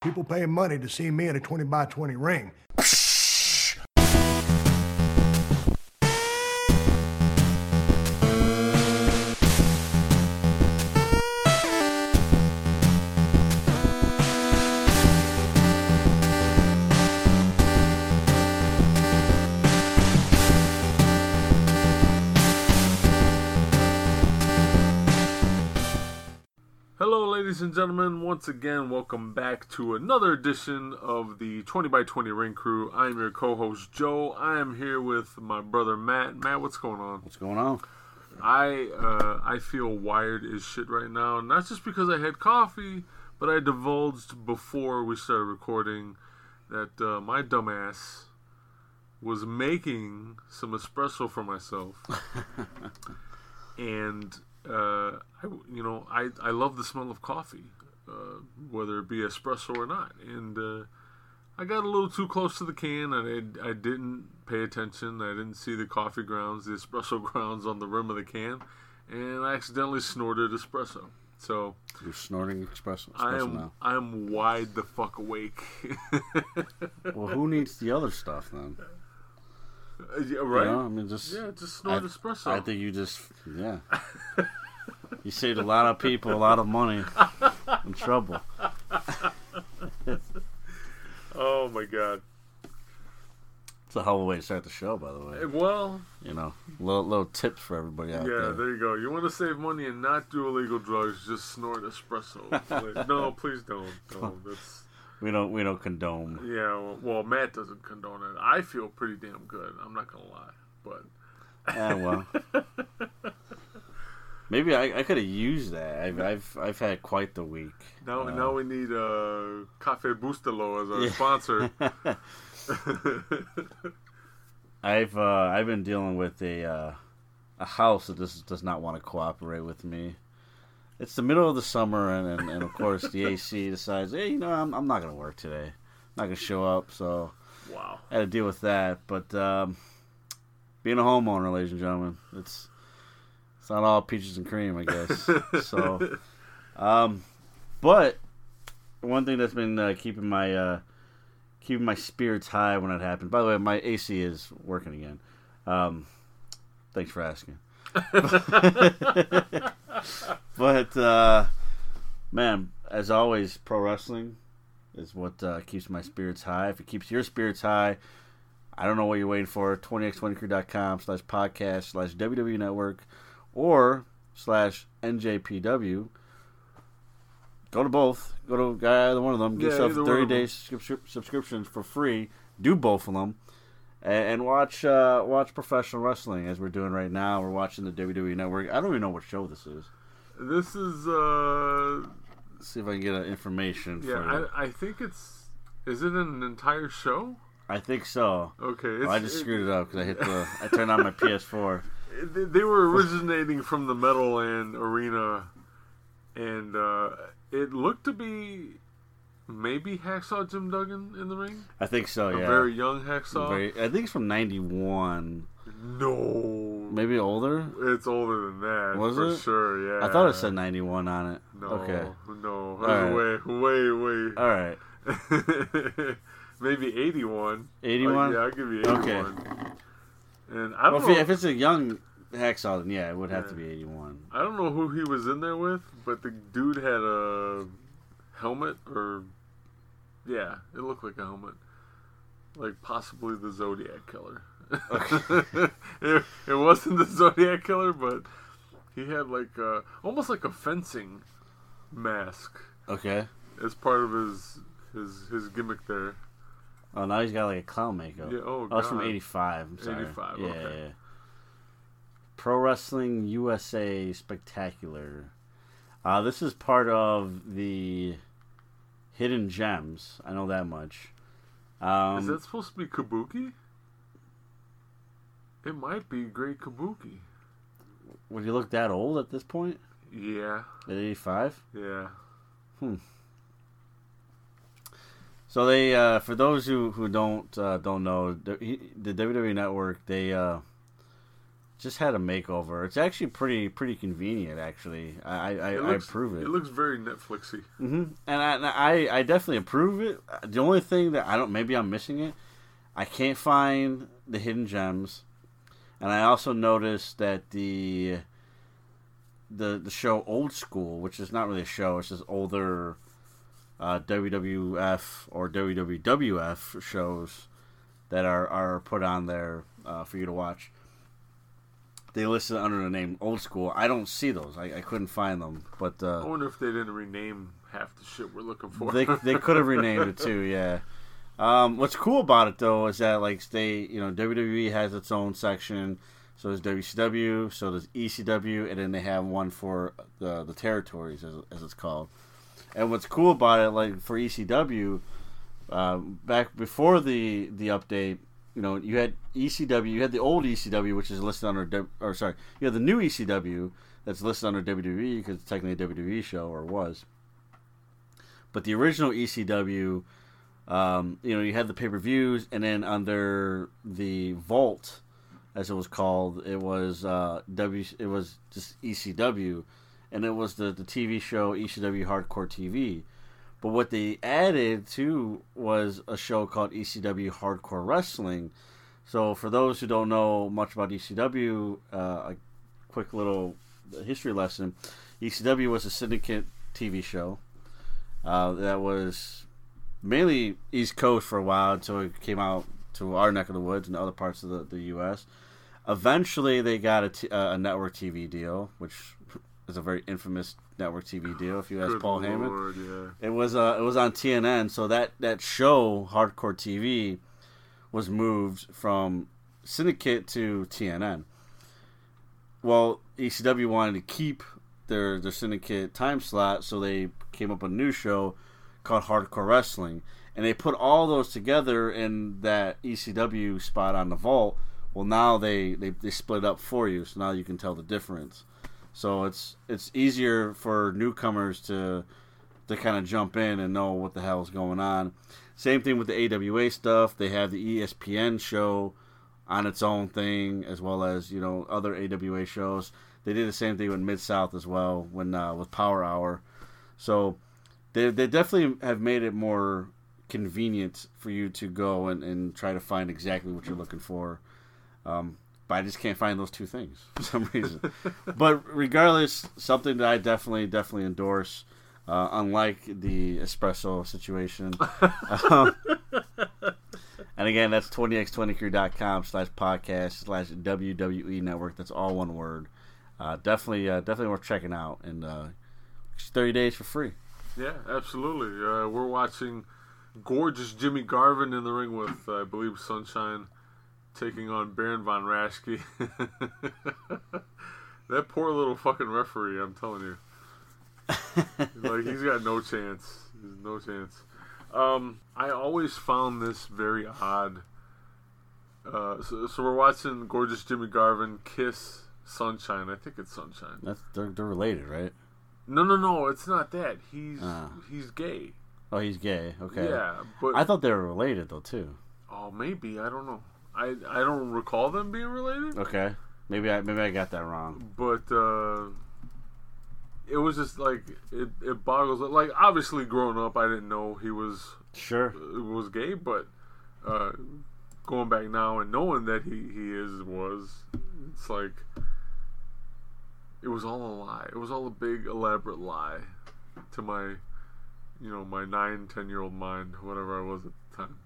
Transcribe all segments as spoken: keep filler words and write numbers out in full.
People paying money to see me in a twenty by twenty ring. Ladies and gentlemen, once again, welcome back to another edition of the twenty by twenty Ring Crew. I am your co-host, Joe. I am here with my brother, Matt. Matt, what's going on? What's going on? I uh, I feel wired as shit right now, not just because I had coffee, but I divulged before we started recording that uh, my dumbass was making some espresso for myself. and... Uh, I, you know, I, I love the smell of coffee, uh, whether it be espresso or not. And uh, I got a little too close to the can, and I, I didn't pay attention. I didn't see the coffee grounds, the espresso grounds on the rim of the can, and I accidentally snorted espresso. So you're snorting espresso, espresso I am, now. I am wide the fuck awake. Well, who needs the other stuff then? Uh, yeah, right. You know, I mean, just yeah, just snort I, espresso. I think you just yeah. You saved a lot of people a lot of money in trouble. Oh my god! It's a hell of a way to start the show, by the way. Well, you know, little little tips for everybody out yeah, there. Yeah, there you go. You want to save money and not do illegal drugs? Just snort espresso. No, please don't. Don't. That's... We don't we don't condone. Yeah, well, Matt doesn't condone it. I feel pretty damn good. I'm not gonna lie, but. Yeah, well. Maybe I, I could have used that. I've, I've I've had quite the week. Now uh, now we need uh, Cafe Bustelo as our yeah. sponsor. I've uh, I've been dealing with a uh, a house that just does not want to cooperate with me. It's the middle of the summer, and, and, and of course the A C decides, hey, you know, I'm I'm not gonna work today. I'm not gonna show up. So wow, I had to deal with that. But um, being a homeowner, ladies and gentlemen, it's it's not all peaches and cream, I guess. So, um, but one thing that's been uh, keeping my uh, keeping my spirits high when it happened. By the way, my A C is working again. Um, thanks for asking. But uh, man, as always, pro wrestling is what uh, keeps my spirits high. If it keeps your spirits high, I don't know what you're waiting for. twenty x twenty crew dot com slash podcast slash W W E Network or slash N J P W. Go to both. Go to either one of them. Get yeah, yourself thirty day subscri- subscriptions for free. Do both of them. And watch uh, watch professional wrestling as we're doing right now. We're watching the W W E Network. I don't even know what show this is. This is... Uh, Let's see if I can get uh, information. Yeah, for I, I think it's... Is it an entire show? I think so. Okay. It's, oh, I just it, screwed it up because I hit the... I turned on my P S four. They were originating from the Meadowlands arena. And uh, it looked to be... Maybe Hacksaw Jim Duggan in the ring? I think so, yeah. A very young Hacksaw? Very, I think it's from ninety-one. No. Maybe older? It's older than that. Was for it? For sure, yeah. I thought it said ninety-one on it. No. Okay. No. Right. Way, way, way. All right. Maybe eighty-one. eighty-one? Like, yeah, I'll give you eighty-one. Okay. And I don't well, know. If, if it's a young Hacksaw, then yeah, it would have yeah. to be eighty-one. I don't know who he was in there with, but the dude had a helmet or... Yeah, it looked like a helmet. Like, possibly the Zodiac Killer. Okay. it, it wasn't the Zodiac Killer, but he had, like, a, almost like a fencing mask. Okay. As part of his his, his gimmick there. Oh, now he's got, like, a clown makeup. Yeah, oh, oh it's from eighty-five. I'm sorry. eighty-five, yeah, okay. Yeah, yeah. Pro Wrestling U S A Spectacular. Uh, this is part of the... Hidden Gems, I know that much. Um, is that supposed to be Kabuki? It might be Great Kabuki. Would you look that old at this point? Yeah. At eighty-five? Yeah. Hmm. So they, uh, for those who who don't uh, don't know, the, the W W E Network, they uh, Just had a makeover. It's actually pretty pretty convenient, actually. I, I, it looks, I approve it. It looks very Netflixy. Mm-hmm. And I, I I definitely approve it. The only thing that I don't, maybe I'm missing it, I can't find the Hidden Gems. And I also noticed that the the the show Old School, which is not really a show, it's just older uh, W W F or W W F shows that are, are put on there uh, for you to watch. They listed under the name Old School. I don't see those. I, I couldn't find them. But uh, I wonder if they didn't rename half the shit we're looking for. They they could have renamed it too. Yeah. Um, what's cool about it though is that like they, you know, W W E has its own section. So there's W C W. So there's E C W, and then they have one for the the territories as as it's called. And what's cool about it, like for E C W, uh, back before the the update. You know, you had E C W, you had the old E C W, which is listed under, or sorry, you had the new E C W that's listed under W W E because it's technically a W W E show, or was. But the original E C W, um, you know, you had the pay-per-views, and then under the Vault, as it was called, it was uh, W, it was just E C W, and it was the, the T V show E C W Hardcore T V. But what they added, too, was a show called E C W Hardcore Wrestling. So for those who don't know much about E C W, uh, a quick little history lesson. E C W was a syndicate T V show uh, that was mainly East Coast for a while until it came out to our neck of the woods and other parts of the, the U S. Eventually, they got a, t- uh, a network T V deal, which... It's a very infamous network T V deal. If you ask Good Paul Lord, Heyman, yeah. it was uh, it was on T N N. So that, that show, Hardcore T V, was moved from Syndicate to T N N. Well, E C W wanted to keep their their Syndicate time slot, so they came up with a new show called Hardcore Wrestling, and they put all those together in that E C W spot on the Vault. Well, now they they, they split up for you, so now you can tell the difference. So it's it's easier for newcomers to to kind of jump in and know what the hell is going on. Same thing with the A W A stuff. They have the E S P N show on its own thing, as well as, you know, other A W A shows. They did the same thing with Mid-South as well when uh, with Power Hour. So they they definitely have made it more convenient for you to go and, and try to find exactly what you're looking for. Um, But I just can't find those two things for some reason. But regardless, something that I definitely, definitely endorse, uh, unlike the espresso situation. um, and again, that's twenty x twenty crew dot com slash podcast slash W W E Network. That's all one word. Uh, definitely uh, definitely worth checking out. And uh, thirty days for free. Yeah, absolutely. Uh, we're watching Gorgeous Jimmy Garvin in the ring with, uh, I believe, Sunshine, taking on Baron von Raschke. That poor little fucking referee, I'm telling you. Like, he's got no chance. There's no chance. Um, I always found this very odd. Uh, so, so we're watching Gorgeous Jimmy Garvin kiss Sunshine. I think it's Sunshine. That's they're, they're related, right? No, no, no. It's not that. He's uh. he's gay. Oh, he's gay. Okay. Yeah, but I thought they were related though too. Oh, maybe. I don't know. I, I don't recall them being related. Okay, maybe I maybe I got that wrong. But uh, it was just like it, it boggles. Like, obviously, growing up, I didn't know he was sure was gay. But uh, going back now and knowing that he, he is was, it's like it was all a lie. It was all a big elaborate lie to my, you know, my nine ten year old mind, whatever I was at the time.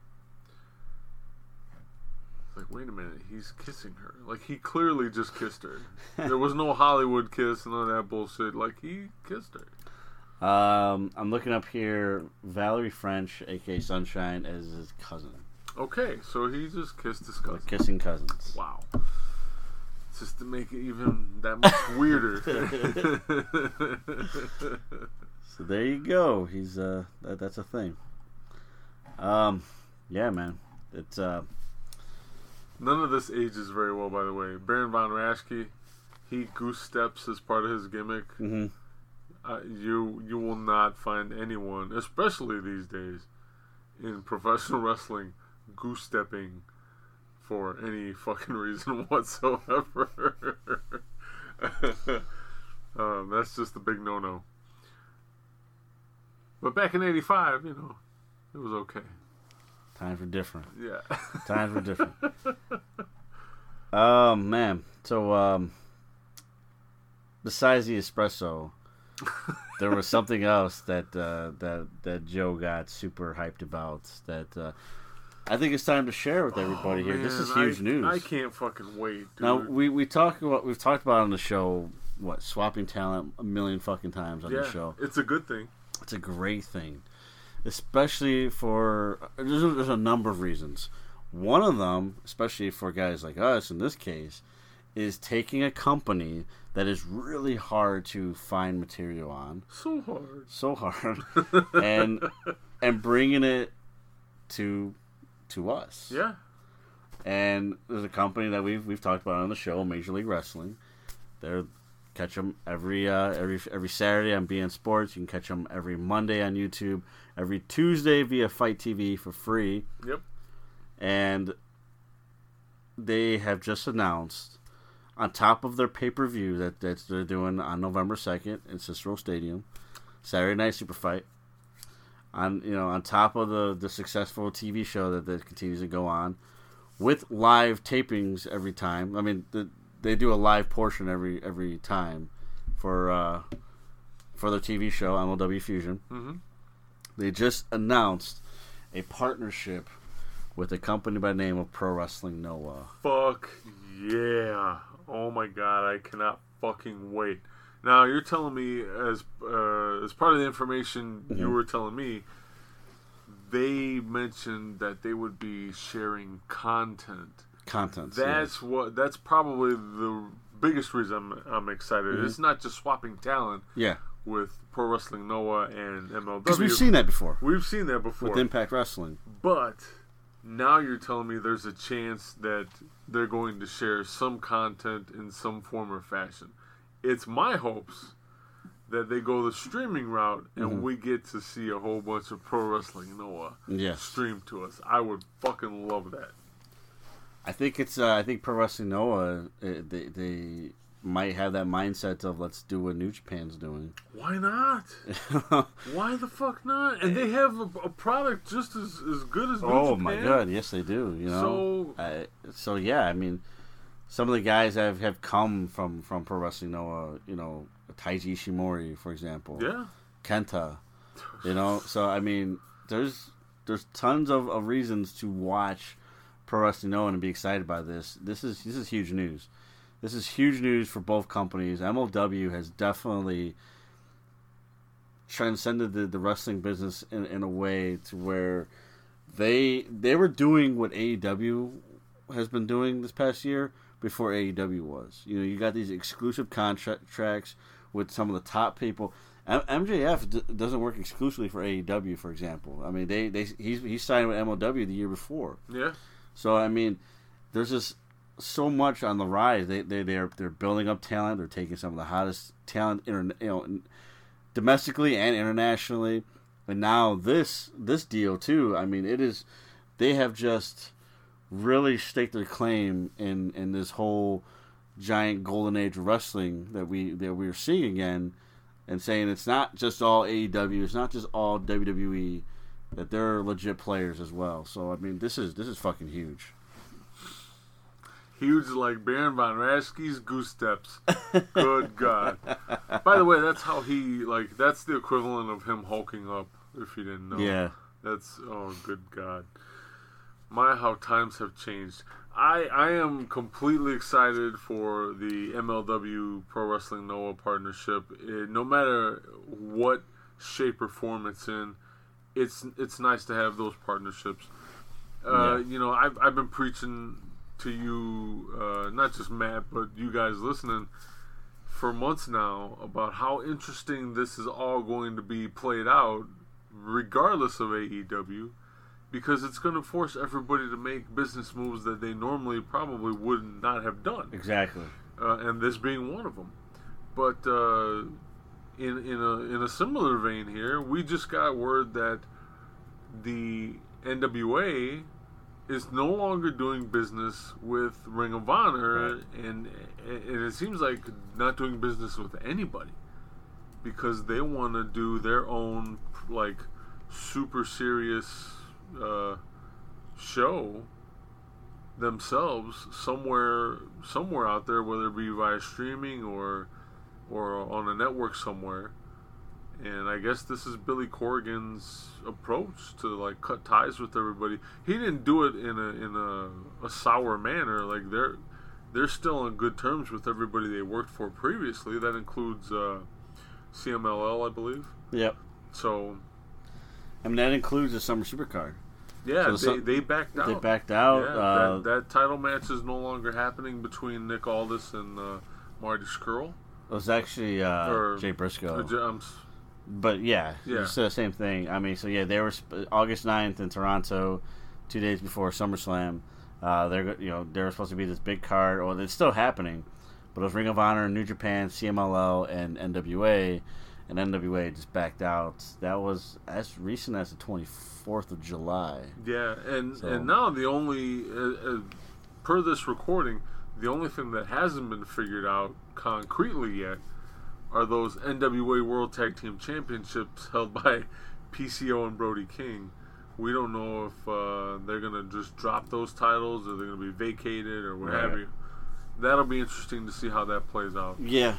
Like, wait a minute, he's kissing her. Like, he clearly just kissed her. There was no Hollywood kiss, none of that bullshit. Like, he kissed her. Um, I'm looking up here, Valerie French, a k a. Sunshine, as his cousin. Okay, so he just kissed his cousin. They're kissing cousins. Wow. Just to make it even that much weirder. So there you go. He's, uh, that, that's a thing. Um, yeah, man. It's, uh... None of this ages very well, by the way. Baron von Raschke, he goose steps as part of his gimmick. Mm-hmm. Uh, you you will not find anyone, especially these days, in professional wrestling, goose stepping for any fucking reason whatsoever. um, that's just a big no-no. But back in eighty-five, you know, it was okay. Times were different. Yeah. Times were different. Um, man. So, um, besides the espresso, there was something else that uh, that that Joe got super hyped about that uh, I think it's time to share with everybody oh, here. Man, this is huge I, news. I can't fucking wait. Dude. Now we we talk about we've talked about on the show what swapping talent a million fucking times on yeah, the show. It's a good thing. It's a great thing, especially for there's a, there's a number of reasons. One of them, especially for guys like us in this case, is taking a company that is really hard to find material on. So hard. So hard. and and bringing it to to us. Yeah. And there's a company that we've we've talked about on the show, Major League Wrestling. They're catch them every uh, every every Saturday on B N Sports. You can catch them every Monday on YouTube, every Tuesday via Fight T V for free. Yep. And they have just announced, on top of their pay-per-view that that's they're doing on November second in Cicero Stadium, Saturday Night Super Fight, on you know on top of the, the successful T V show that, that continues to go on, with live tapings every time. I mean, the, they do a live portion every every time for uh, for their T V show M L W Fusion. Mm-hmm. They just announced a partnership with a company by the name of Pro Wrestling Noah. Fuck yeah. Oh my god, I cannot fucking wait. Now, you're telling me, as uh, as part of the information mm-hmm. you were telling me, they mentioned that they would be sharing content. Content. That's yeah. what. That's probably the biggest reason I'm, I'm excited. Mm-hmm. It's not just swapping talent. Yeah. With Pro Wrestling Noah and M L W. Because we've seen that before. We've seen that before. With Impact Wrestling. But now you're telling me there's a chance that they're going to share some content in some form or fashion. It's my hopes that they go the streaming route and mm-hmm. we get to see a whole bunch of Pro Wrestling Noah yes. streamed to us. I would fucking love that. I think it's. Uh, I think Pro Wrestling Noah, uh, they they might have that mindset of let's do what New Japan's doing. Why not? Why the fuck not? And they have a, a product just as, as good as New oh, Japan. Oh my god, yes they do. You know, so I, so yeah. I mean, some of the guys have, have come from, from Pro Wrestling Noah. You know, Taiji Ishimori, for example. Yeah. Kenta. You know, so I mean, there's there's tons of, of reasons to watch Pro Wrestling Noah and be excited by this. This is this is huge news. This is huge news for both companies. M L W has definitely transcended the, the wrestling business in, in a way to where they they were doing what A E W has been doing this past year before A E W was. You know, you got these exclusive contracts with some of the top people. M J F d- doesn't work exclusively for A E W, for example. I mean, they they he's he signed with M L W the year before. Yeah. So I mean, there's just so much on the rise. They they they're they're building up talent. They're taking some of the hottest talent, you know, domestically and internationally. And now this this deal too. I mean, it is they have just really staked their claim in, in this whole giant golden age of wrestling that we that we're seeing again, and saying it's not just all A E W, it's not just all W W E, that they're legit players as well. So I mean, this is this is fucking huge. Huge like Baron von Raschke's goose steps. Good God. By the way, that's how he like that's the equivalent of him hulking up, if you didn't know. Yeah. That's oh good God. My how times have changed. I, I am completely excited for the M L W Pro Wrestling Noah partnership. It, no matter what shape or form it's in, it's it's nice to have those partnerships. Uh, yeah. You know, I've I've been preaching to you, uh, not just Matt, but you guys listening for months now about how interesting this is all going to be played out, regardless of A E W, because it's going to force everybody to make business moves that they normally probably would not have done. Exactly. Uh, and this being one of them. But uh, in in a in a similar vein here, we just got word that the N W A is no longer doing business with Ring of Honor, right. and, and it seems like not doing business with anybody because they want to do their own like super serious uh, show themselves somewhere somewhere out there, whether it be via streaming or or on a network somewhere. And I guess this is Billy Corgan's approach to like cut ties with everybody. He didn't do it in a in a, a sour manner. Like they're they're still on good terms with everybody they worked for previously. That includes uh, C M L L, I believe. Yep. So, I mean that includes the Summer Supercard. Yeah, so they, they backed out. They backed out. Yeah, uh, that, that title match is no longer happening between Nick Aldis and uh, Marty Scurll. It was actually uh, or, Jay Briscoe. J- I'm, But yeah, yeah, it's the same thing. I mean, so yeah, they were sp- August ninth in Toronto, two days before SummerSlam. Uh, they're you know there was supposed to be this big card, or it's still happening, but it was Ring of Honor, New Japan, C M L L, and N W A, and N W A just backed out. That was as recent as the twenty-fourth of July. Yeah, and so. and now the only uh, uh, per this recording, the only thing that hasn't been figured out concretely yet are those N W A World Tag Team Championships held by P C O and Brody King. We don't know if uh, they're going to just drop those titles or they're going to be vacated or what right. have you. That'll be interesting to see how that plays out. Yeah.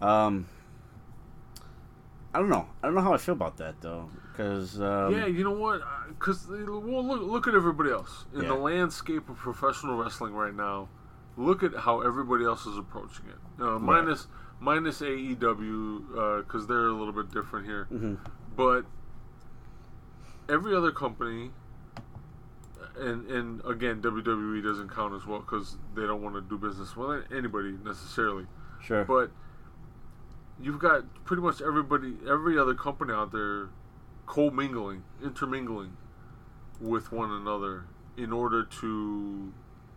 Um, I don't know. I don't know how I feel about that, though. Cause, um, yeah, you know what? Because well, look, look at everybody else. In yeah. the landscape of professional wrestling right now, look at how everybody else is approaching it. Uh, minus... Right. Minus A E W, because uh, they're a little bit different here. Mm-hmm. But every other company, and and again, W W E doesn't count as well because they don't want to do business with anybody necessarily. Sure. But you've got pretty much everybody, every other company out there co-mingling, intermingling with one another in order to,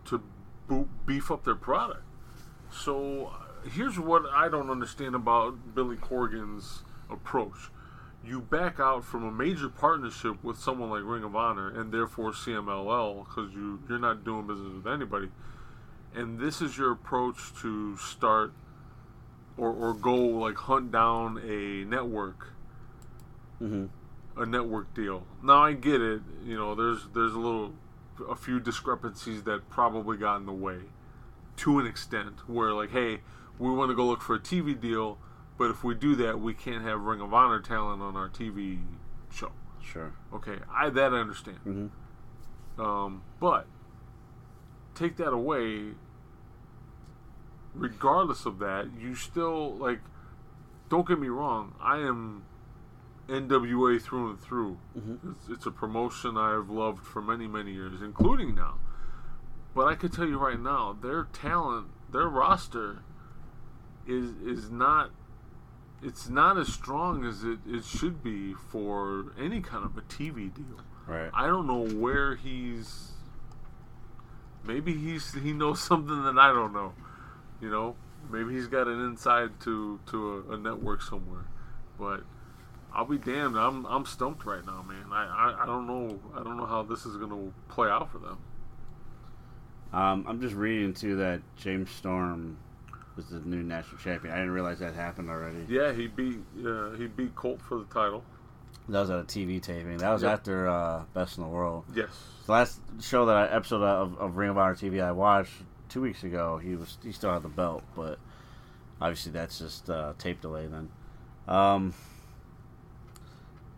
to beef up their product. So... Here's what I don't understand about Billy Corgan's approach. You back out from a major partnership with someone like Ring of Honor and therefore C M L L because you, you're not doing business with anybody. And this is your approach to start or, or go like hunt down a network, mm-hmm. a network deal. Now I get it. You know, there's there's a little, a few discrepancies that probably got in the way to an extent where like, hey, we want to go look for a T V deal, but if we do that, we can't have Ring of Honor talent on our T V show. Sure. Okay, I that I understand. Mm-hmm. Um, but take that away. Regardless of that, you still like. Don't get me wrong. I am N W A through and through. Mm-hmm. It's, it's a promotion I've loved for many, many years, including now. But I can tell you right now, their talent, their roster. Is is not it's not as strong as it, it should be for any kind of a T V deal. Right. I don't know where he's. Maybe he's he knows something that I don't know. You know, maybe he's got an inside to to a, a network somewhere. But I'll be damned. I'm I'm stumped right now, man. I, I, I don't know. I don't know how this is gonna play out for them. Um, I'm just reading too that James Storm was the new national champion. I didn't realize that happened already. Yeah, he beat uh, he beat Colt for the title. That was at a T V taping. That was yep. after uh, Best in the World. Yes. The last show that I, episode of, of Ring of Honor T V I watched two weeks ago, he was he still had the belt, but obviously that's just uh, tape delay. Then, um,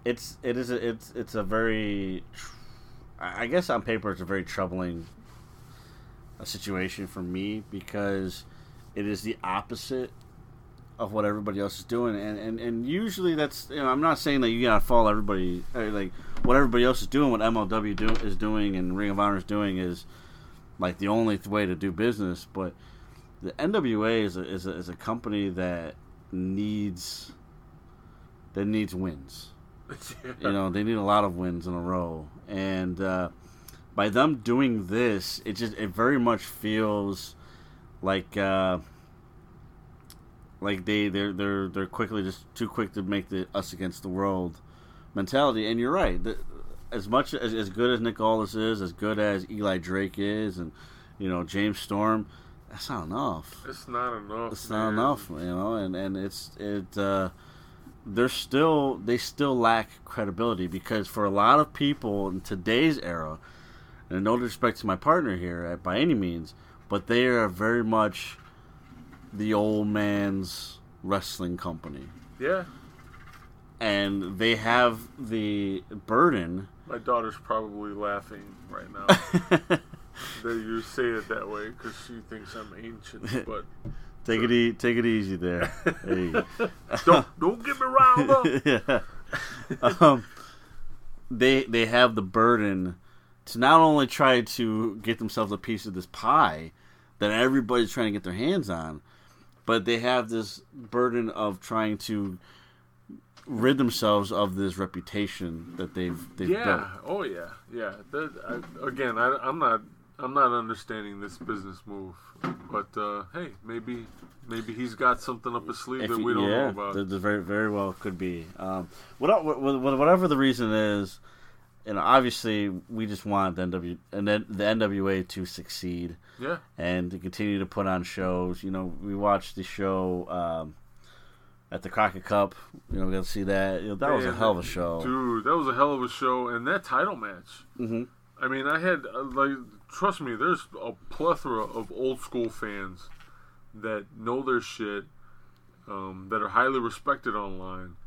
it's it is a, it's it's a very, I guess on paper it's a very troubling uh, situation for me because. It is the opposite of what everybody else is doing, and, and, and usually that's you know I'm not saying that you gotta follow everybody like what everybody else is doing, what M L W do, is doing, and Ring of Honor is doing is like the only way to do business. But the N W A is a, is a, is a company that needs that needs wins. You know they need a lot of wins in a row, and uh, by them doing this, it just it very much feels. Like, uh, like they they're they're they're quickly just too quick to make the us against the world mentality. And you're right. The, as much as as good as Nick Aldis is, as good as Eli Drake is, and you know James Storm, that's not enough. It's not enough. It's man. not enough. You know, and and it's it. Uh, they're still they still lack credibility because for a lot of people in today's era, and no disrespect to my partner here by any means, but they are very much the old man's wrestling company. Yeah. And they have the burden. My daughter's probably laughing right now that you say it that way because she thinks I'm ancient. But take it, e- take it easy there. Hey. don't don't get me riled up. Yeah. Um, they they have the burden to not only try to get themselves a piece of this pie that everybody's trying to get their hands on, but they have this burden of trying to rid themselves of this reputation that they've they've yeah. built. Oh yeah, yeah. That, I, again, I, I'm not I'm not understanding this business move, but uh, hey, maybe maybe he's got something up his sleeve if, that we don't yeah, know about. Yeah, that very very well could be. Um, whatever the reason is, and obviously we just want the N W and then the N W A to succeed. Yeah, and to continue to put on shows. You know, we watched the show. Um, At the Crockett Cup, you know, we got to see that. You know, that Man, was a hell of a show, dude. That was a hell of a show, and that title match. Mm-hmm. I mean, I had uh, like, trust me, there's a plethora of old school fans that know their shit, um, that are highly respected online,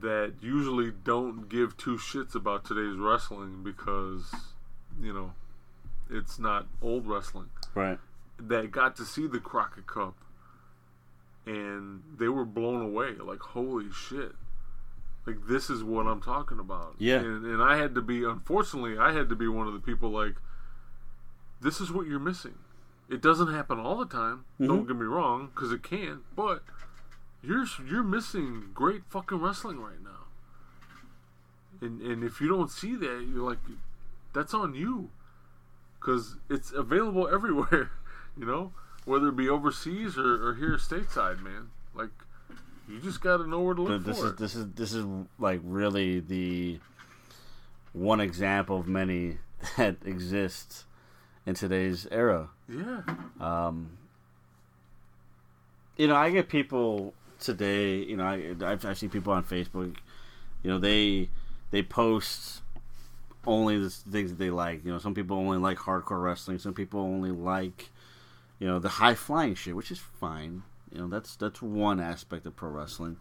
that usually don't give two shits about today's wrestling because, you know, it's not old wrestling. Right. That got to see the Crockett Cup. And they were blown away. Like, holy shit. Like, this is what I'm talking about. Yeah. And, and I had to be, unfortunately, I had to be one of the people like, this is what you're missing. It doesn't happen all the time. Mm-hmm. Don't get me wrong, because it can. But you're you're missing great fucking wrestling right now. And, and if you don't see that, you're like, that's on you. Because it's available everywhere, you know? Whether it be overseas or, or here stateside, man, like you just got to know where to look this for is, it. This is this is like really the one example of many that exists in today's era. Yeah. Um. You know, I get people today. You know, I I've, I've seen people on Facebook. You know, they they post only the things that they like. You know, some people only like hardcore wrestling. Some people only like. You know, the high-flying shit, which is fine. You know, that's that's one aspect of pro wrestling.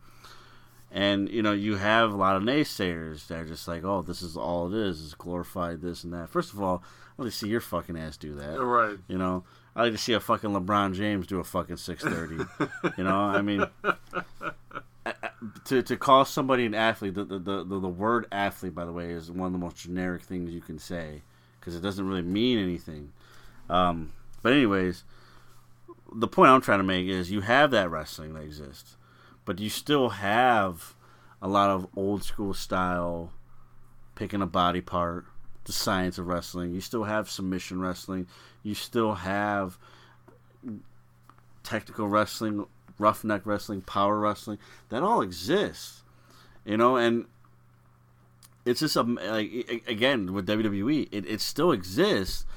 And, you know, you have a lot of naysayers that are just like, oh, this is all it is, is glorified this and that. First of all, I like to see your fucking ass do that. You're right. You know, I like to see a fucking LeBron James do a fucking six thirty. You know, I mean, to to call somebody an athlete, the, the, the, the word athlete, by the way, is one of the most generic things you can say because it doesn't really mean anything. Um, but anyways... The point I'm trying to make is you have that wrestling that exists, but you still have a lot of old school style, picking a body part, the science of wrestling. You still have submission wrestling. You still have technical wrestling, roughneck wrestling, power wrestling. That all exists, you know, and it's just, a, like again, with W W E, it, it still exists.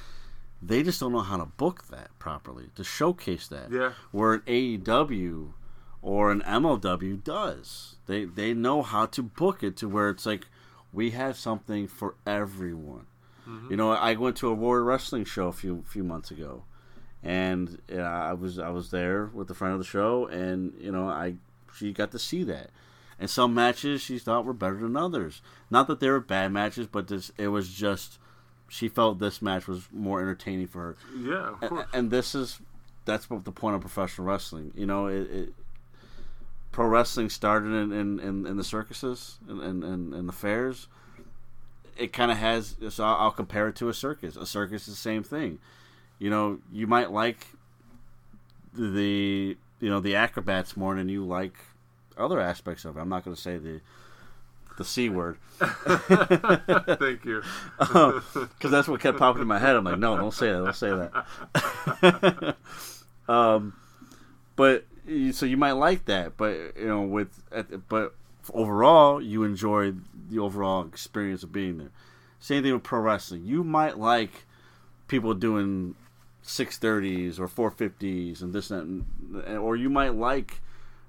They just don't know how to book that properly, to showcase that. Yeah. Where an A E W or an M L W does. They they know how to book it to where it's like, we have something for everyone. Mm-hmm. You know, I went to a Warrior Wrestling show a few few months ago, and you know, I was I was there with a friend of the show, and you know, I she got to see that. And some matches she thought were better than others. Not that they were bad matches, but this, it was just... She felt this match was more entertaining for her. Yeah, of course. And, and this is, that's what the point of professional wrestling. You know, it, it, pro wrestling started in, in, in, in the circuses and in, in, in the fairs. It kind of has, so I'll, I'll compare it to a circus. A circus is the same thing. You know, you might like the, you know, the acrobats more than you like other aspects of it. I'm not going to say the... The C word. Thank you. Because um, that's what kept popping in my head. I'm like, no, don't say that. Don't say that. um, but so you might like that, but you know, with but overall, you enjoy the overall experience of being there. Same thing with pro wrestling. You might like people doing six thirties or four fifties and this and that, or you might like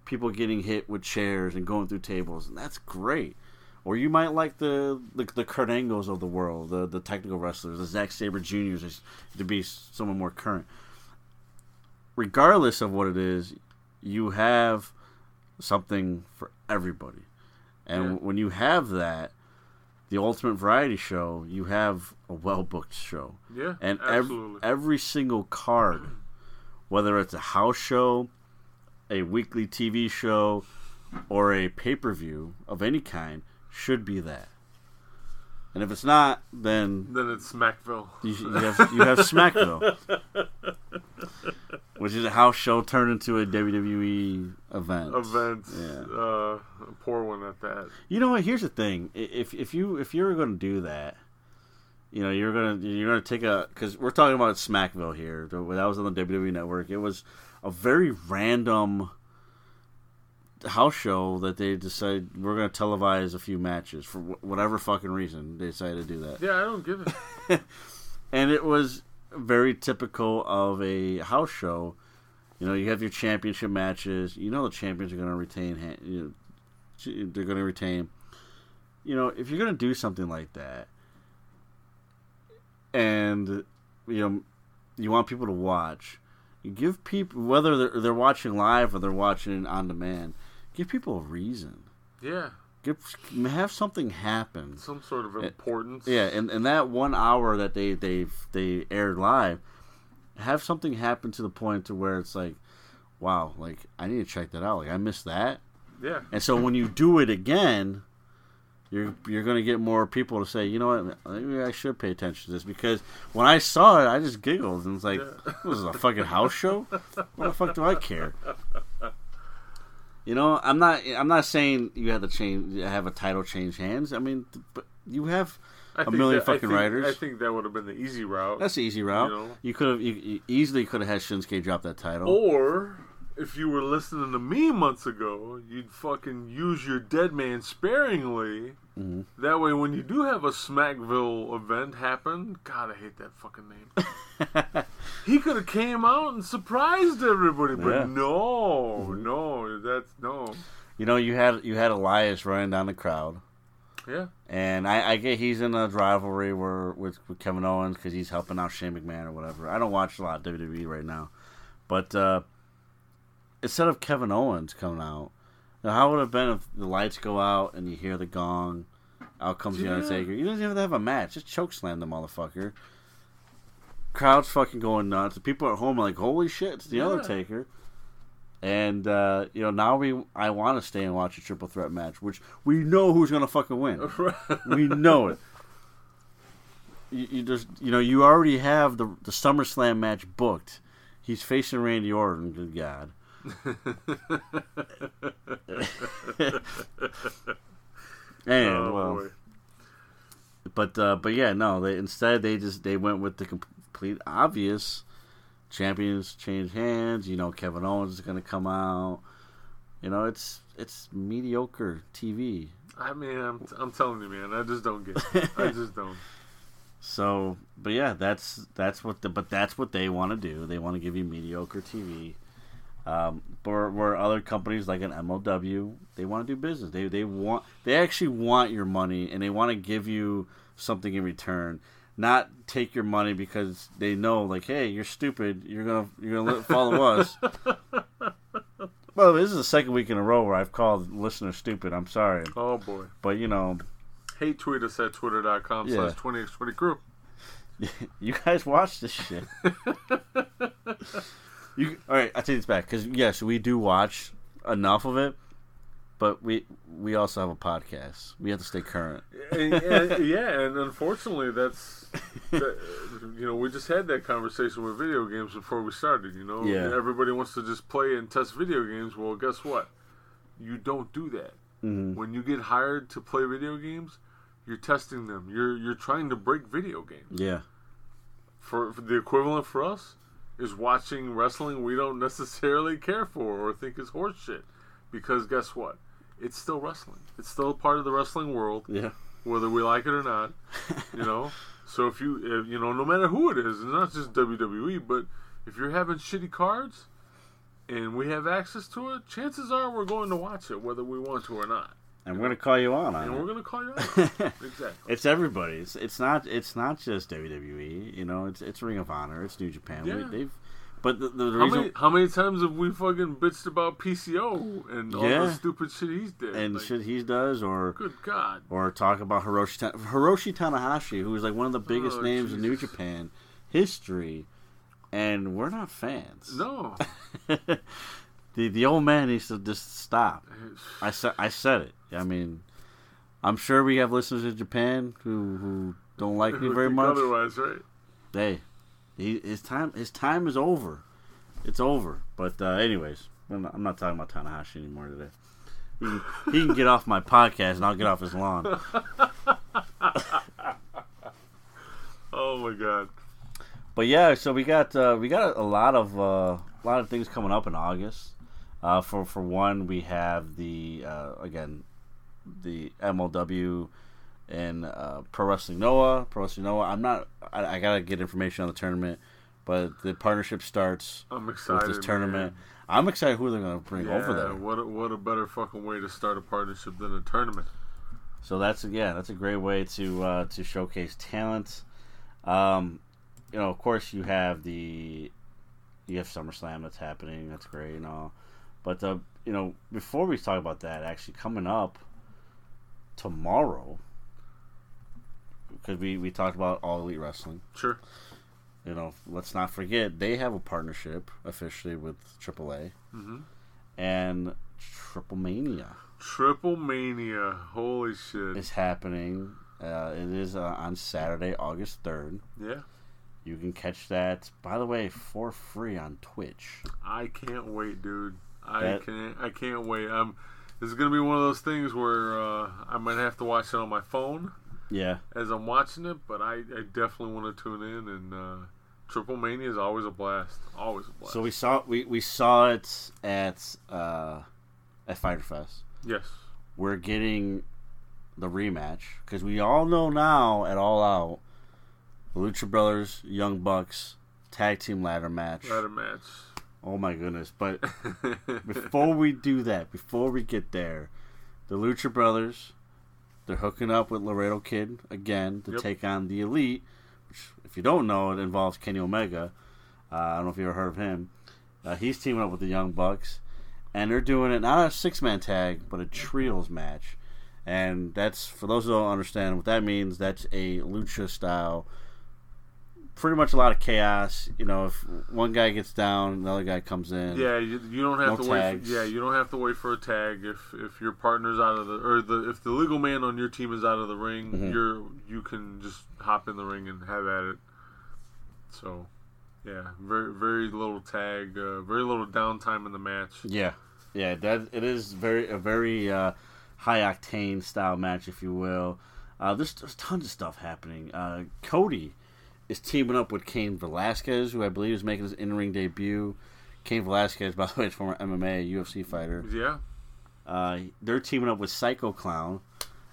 people getting hit with chairs and going through tables, and that's great. Or you might like the the, the Kurt Angles of the world, the the technical wrestlers, the Zack Sabre Juniors, to be someone more current. Regardless of what it is, you have something for everybody. And yeah. when you have that, the ultimate variety show, you have a well-booked show. Yeah, and absolutely. Every, every single card, whether it's a house show, a weekly T V show, or a pay-per-view of any kind, should be that. And if it's not, then... Then it's Smackville. You, you, have, you have Smackville. Which is a house show turned into a W W E event. Event. Yeah. Uh, a poor one at that. You know what? Here's the thing. If if you if you were going to do that, you know, you're going to you're going to take a... Because we're talking about Smackville here. That was on the W W E Network. It was a very random house show that they decided we're going to televise a few matches for wh- whatever fucking reason they decided to do that. Yeah, I don't give it. And it was very typical of a house show. You know, you have your championship matches. You know the champions are going to retain. You know, they're going to retain. You know, if you're going to do something like that, and you know, you want people to watch, you give people, whether they're, they're watching live or they're watching on demand, give people a reason. Yeah. Give, have something happen. Some sort of importance. Yeah, and, and that one hour that they they they aired live, have something happen to the point to where it's like, wow, like I need to check that out. Like I missed that. Yeah. And so when you do it again, you're you're gonna get more people to say, you know what, maybe I should pay attention to this, because when I saw it, I just giggled and was like, yeah. This is a fucking house show? What the fuck do I care? You know, I'm not. I'm not saying you have to change. Have a title change hands. I mean, but you have a million that, fucking I think, writers. I think that would have been the easy route. That's the easy route. You know? You could have you, you easily could have had Shinsuke drop that title. Or if you were listening to me months ago, you'd fucking use your dead man sparingly. Mm-hmm. That way, when you do have a Smackville event happen, God, I hate that fucking name. He could have came out and surprised everybody, but yeah. no, mm-hmm. no, that's no. You know, you had you had Elias running down the crowd. Yeah, and I, I get he's in a rivalry where with, with Kevin Owens because he's helping out Shane McMahon or whatever. I don't watch a lot of W W E right now, but uh, instead of Kevin Owens coming out. Now, how would it have been if the lights go out and you hear the gong, out comes yeah. the Undertaker? You don't even have to have a match. Just chokeslam the motherfucker. Crowd's fucking going nuts. The people at home are like, holy shit, it's the yeah. Undertaker. And, uh, you know, now we I want to stay and watch a triple threat match, which we know who's going to fucking win. We know it. You, you just, you know, you already have the, the SummerSlam match booked. He's facing Randy Orton, good God. and oh, well, boy. but uh, but yeah, no. They instead they just they went with the complete obvious. Champions change hands. You know, Kevin Owens is going to come out. You know, it's it's mediocre T V. I mean, I'm I'm telling you, man. I just don't get it. I just don't. So, but yeah, that's that's what the but that's what they want to do. They want to give you mediocre T V. Um, but where other companies like an M L W, they want to do business. They they want they actually want your money, and they want to give you something in return. Not take your money because they know, like, hey, you're stupid. You're gonna you're gonna follow us. Well, this is the second week in a row where I've called listeners stupid. I'm sorry. Oh boy. But you know, hate tweet us at twitter dot com yeah. slash twenty x twenty crew. You guys watch this shit. You, all right, I take this back because yes, we do watch enough of it, but we we also have a podcast. We have to stay current. and, and, yeah, and unfortunately, that's that, you know we just had that conversation with video games before we started. You know, yeah. Everybody wants to just play and test video games. Well, guess what? You don't do that. Mm-hmm. When you get hired to play video games, you're testing them. You're you're trying to break video games. Yeah. For, for the equivalent for us. Is watching wrestling we don't necessarily care for or think is horseshit, because guess what? it's still wrestling. It's still part of the wrestling world. Yeah. Whether we like it or not, you know. So if you, if, you know, no matter who it is, it's not just W W E, but if you're having shitty cards and we have access to it, chances are we're going to watch it whether we want to or not. And we're going to call you on on it. And we're going to call you on it. Exactly. It's everybody's. It's not It's not just W W E, you know. It's it's Ring of Honor, it's New Japan. Yeah. We, they've But the, the how, reason... many, how many times have we fucking bitched about P C O and all yeah. the stupid shit he's did? And like, shit he does, or... Good God. Or talk about Hiroshi, Ta- Hiroshi Tanahashi, who is like one of the biggest oh, names Jesus. in New Japan history, and we're not fans. No. the the old man needs to just stop. I, sa- I said it. I mean, I'm sure we have listeners in Japan who, who don't like me very much. Otherwise, right? They... He, his time his time is over. It's over. But uh, anyways, I'm not, I'm not talking about Tanahashi anymore today. He can, he can get off my podcast and I'll get off his lawn. Oh my God. But yeah, so we got uh, we got a lot of uh, a lot of things coming up in August. Uh, for for one, we have the uh, again the M L W and uh, Pro Wrestling Noah. Pro Wrestling Noah. I'm not. I, I gotta get information on the tournament, but the partnership starts. I'm excited with this tournament. Man. I'm excited who they're gonna bring yeah, over there. What a, what a better fucking way to start a partnership than a tournament. So that's yeah, that's a great way to uh, to showcase talent. Um, you know, of course, you have the you have SummerSlam that's happening. That's great and all, but uh, you know, before we talk about that, actually coming up tomorrow. Because we, we talked about All Elite Wrestling. Sure. You know, let's not forget, they have a partnership officially with triple A. Mm-hmm. And Triple Mania. Triple Mania. Holy shit. It's happening. Uh, it is uh, on Saturday, August third. Yeah. You can catch that, by the way, for free on Twitch. I can't wait, dude. I that, can't I can't wait. I'm, this is going to be one of those things where uh, I might have to watch it on my phone. Yeah, as I'm watching it, but I, I definitely want to tune in. And uh, Triple Mania is always a blast, always a blast. So we saw we, we saw it at uh, at Fyter Fest. Yes, we're getting the rematch because we all know now at All Out, the Lucha Brothers, Young Bucks tag team ladder match. Ladder match. Oh my goodness! But before we do that, before we get there, the Lucha Brothers. They're hooking up with Laredo Kid again to yep. take on the Elite, which, if you don't know, it involves Kenny Omega. Uh, I don't know if you ever heard of him. Uh, he's teaming up with the Young Bucks, and they're doing it not a six-man tag, but a trios match. And that's, for those who don't understand what that means, that's a lucha style, pretty much a lot of chaos. You know, if one guy gets down, another guy comes in. Yeah, you, you don't have no to tags. wait. For, yeah, you don't have to wait for a tag if, if your partner's out of the or the if the legal man on your team is out of the ring. Mm-hmm. You're you can just hop in the ring and have at it. So, yeah, very very little tag, uh, very little downtime in the match. Yeah, yeah, that it is very a very uh, high octane style match, if you will. Uh, there's, there's tons of stuff happening. Uh, Cody. Is teaming up with Cain Velasquez, who I believe is making his in-ring debut. Cain Velasquez, by the way, is a former M M A, U F C fighter. Yeah. Uh, they're teaming up with Psycho Clown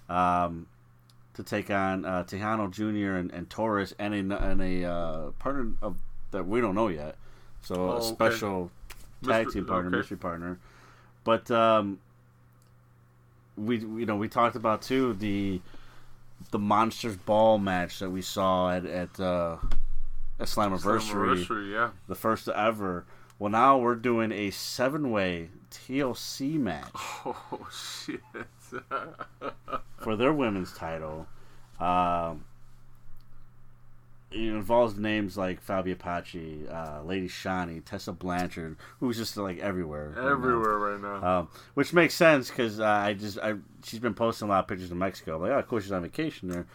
um, to take on uh, Tejano Junior and, and Taurus and a, and a uh, partner of that we don't know yet. So oh, a special okay. tag team partner, okay. mystery partner. But um, we you know we talked about too the. The Monsters Ball match that we saw at at, uh, at Slammiversary, Slammiversary, yeah, the first ever. Well, now we're doing a seven-way T L C match. Oh shit! For their women's title, um, it involves names like Fabi Apache, uh, Lady Shani, Tessa Blanchard, who's just like everywhere, everywhere right now. Right now. Um, which makes sense because uh, I just I she's been posting a lot of pictures of Mexico. I'm like, oh, cool, she's on vacation there.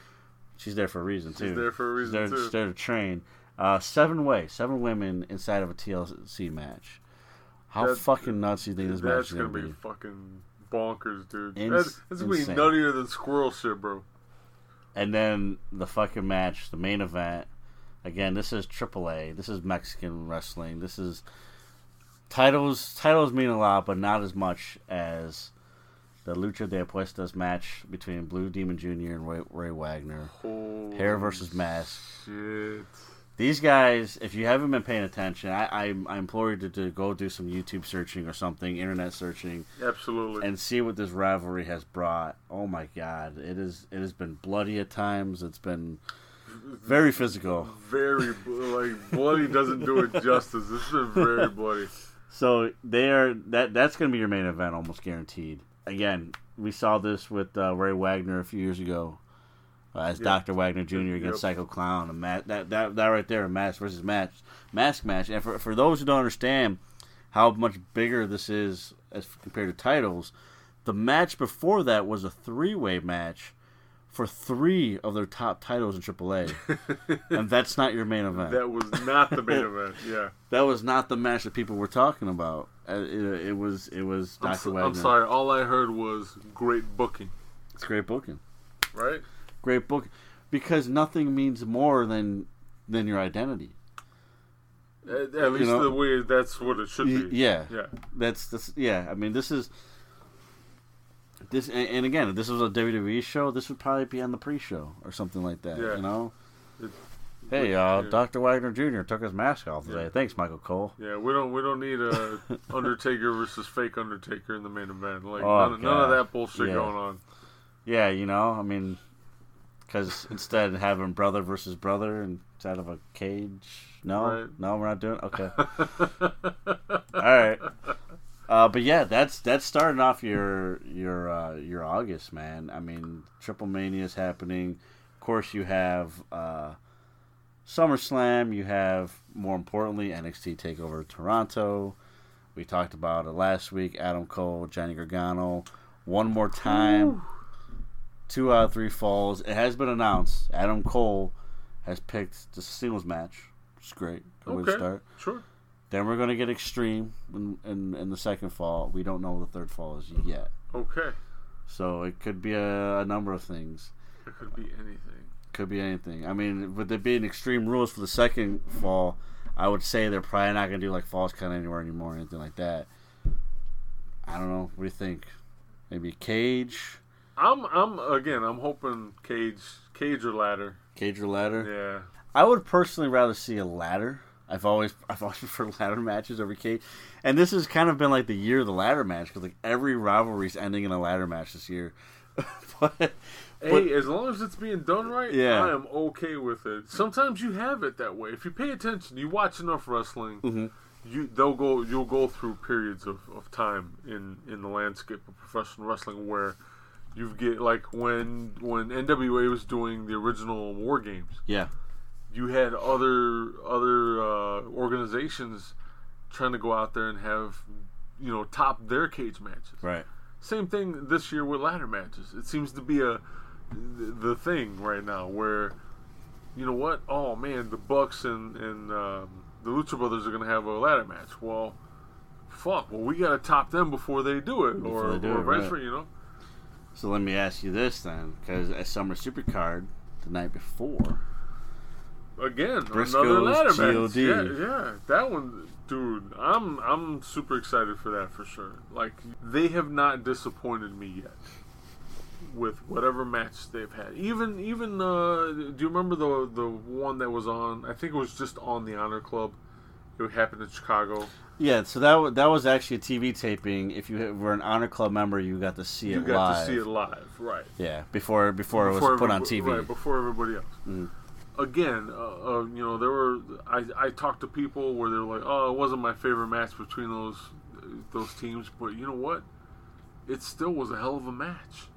She's there for a reason she's too. She's there for a reason she's there, too. She's there to train. Uh, seven way, seven women inside of a T L C match. How that's, fucking nuts do you think this match is gonna be? That's gonna be fucking bonkers, dude. In- that's that's gonna be nuttier than squirrel shit, bro. And then the fucking match, the main event. Again, this is triple A. This is Mexican wrestling. This is titles. Titles mean a lot, but not as much as the Lucha de Apuestas match between Blue Demon Junior and Ray, Ray Wagner. Holy hair versus mask. Shit. These guys, if you haven't been paying attention, I, I, I implore you to, to go do some YouTube searching or something, internet searching. Absolutely. And see what this rivalry has brought. Oh, my God. It is, it has been bloody at times. It's been very physical. Very, like, bloody doesn't do it justice. This has been very bloody. So, they are, that that's going to be your main event, almost guaranteed. Again, we saw this with uh, Ray Wagner a few years ago. As yep. Doctor Wagner Junior against yep. Psycho Clown, a ma- that that that right there, a mask versus match, mask match. And for for those who don't understand how much bigger this is as compared to titles, the match before that was a three-way match for three of their top titles in triple A, and that's not your main event. That was not the main event. Yeah, that was not the match that people were talking about. It, it was it was Doctor I'm so, Wagner. I'm sorry, all I heard was great booking. It's great booking, right? Great book, because nothing means more than than your identity. At, at least know? the way that's what it should be. Yeah, yeah. That's this. Yeah, I mean, this is this, and, and again, if this was a W W E show, this would probably be on the pre-show or something like that. Yeah. You know, it, hey, uh, yeah. Doctor Wagner Junior took his mask off today. Yeah. Thanks, Michael Cole. Yeah, we don't we don't need a Undertaker versus fake Undertaker in the main event. Like oh, none, none of that bullshit yeah. going on. Yeah, you know, I mean. Because instead of having brother versus brother inside of a cage, no, right. no, we're not doing it? Okay. All right. Uh, but yeah, that's that's starting off your your uh, your August, man. I mean, Triple Mania is happening. Of course, you have uh, SummerSlam. You have, more importantly, N X T TakeOver Toronto. We talked about it last week. Adam Cole, Johnny Gargano, one more time. Ooh. Two out of three falls. It has been announced. Adam Cole has picked the singles match. It's great. Good okay. way to start. Sure. Then we're going to get Extreme in, in, in the second fall. We don't know what the third fall is yet. Okay. So it could be a, a number of things. It could be anything. Could be anything. I mean, with there being Extreme Rules for the second fall, I would say they're probably not going to do like Falls Count Anywhere anymore or anything like that. I don't know. What do you think? Maybe Cage. I'm I'm again I'm hoping cage cage or ladder. Cage or ladder? Yeah. I would personally rather see a ladder. I've always I've always preferred ladder matches over cage. And this has kind of been like the year of the ladder match, because like every rivalry's ending in a ladder match this year. but, but Hey, as long as it's being done right, yeah. I am okay with it. Sometimes you have it that way. If you pay attention, you watch enough wrestling, mm-hmm. you they'll go you'll go through periods of, of time in, in the landscape of professional wrestling where you get, like, when when N W A was doing the original War Games. Yeah. You had other other uh, organizations trying to go out there and have, you know, top their cage matches. Right. Same thing this year with ladder matches. It seems to be a the thing right now where, you know what? Oh, man, the Bucks and, and um, the Lucha Brothers are going to have a ladder match. Well, fuck. Well, we got to top them before they do it. Before or they do or it, right. for, you know? So let me ask you this then, because at Summer Supercard the night before, again Briscoe's another ladder match. G O D. Yeah, yeah, that one, dude. I'm I'm super excited for that for sure. Like they have not disappointed me yet with whatever match they've had. Even even uh, do you remember the the one that was on? I think it was just on the Honor Club. It happened in Chicago. Yeah, so that that was actually a T V taping. If you were an Honor Club member, you got to see it live. You got live. to see it live, right. Yeah, before before, before it was put on T V. Right, before everybody else. Mm. Again, uh, uh, you know, there were I, I talked to people where they were like, oh, it wasn't my favorite match between those, those teams. But you know what? It still was a hell of a match.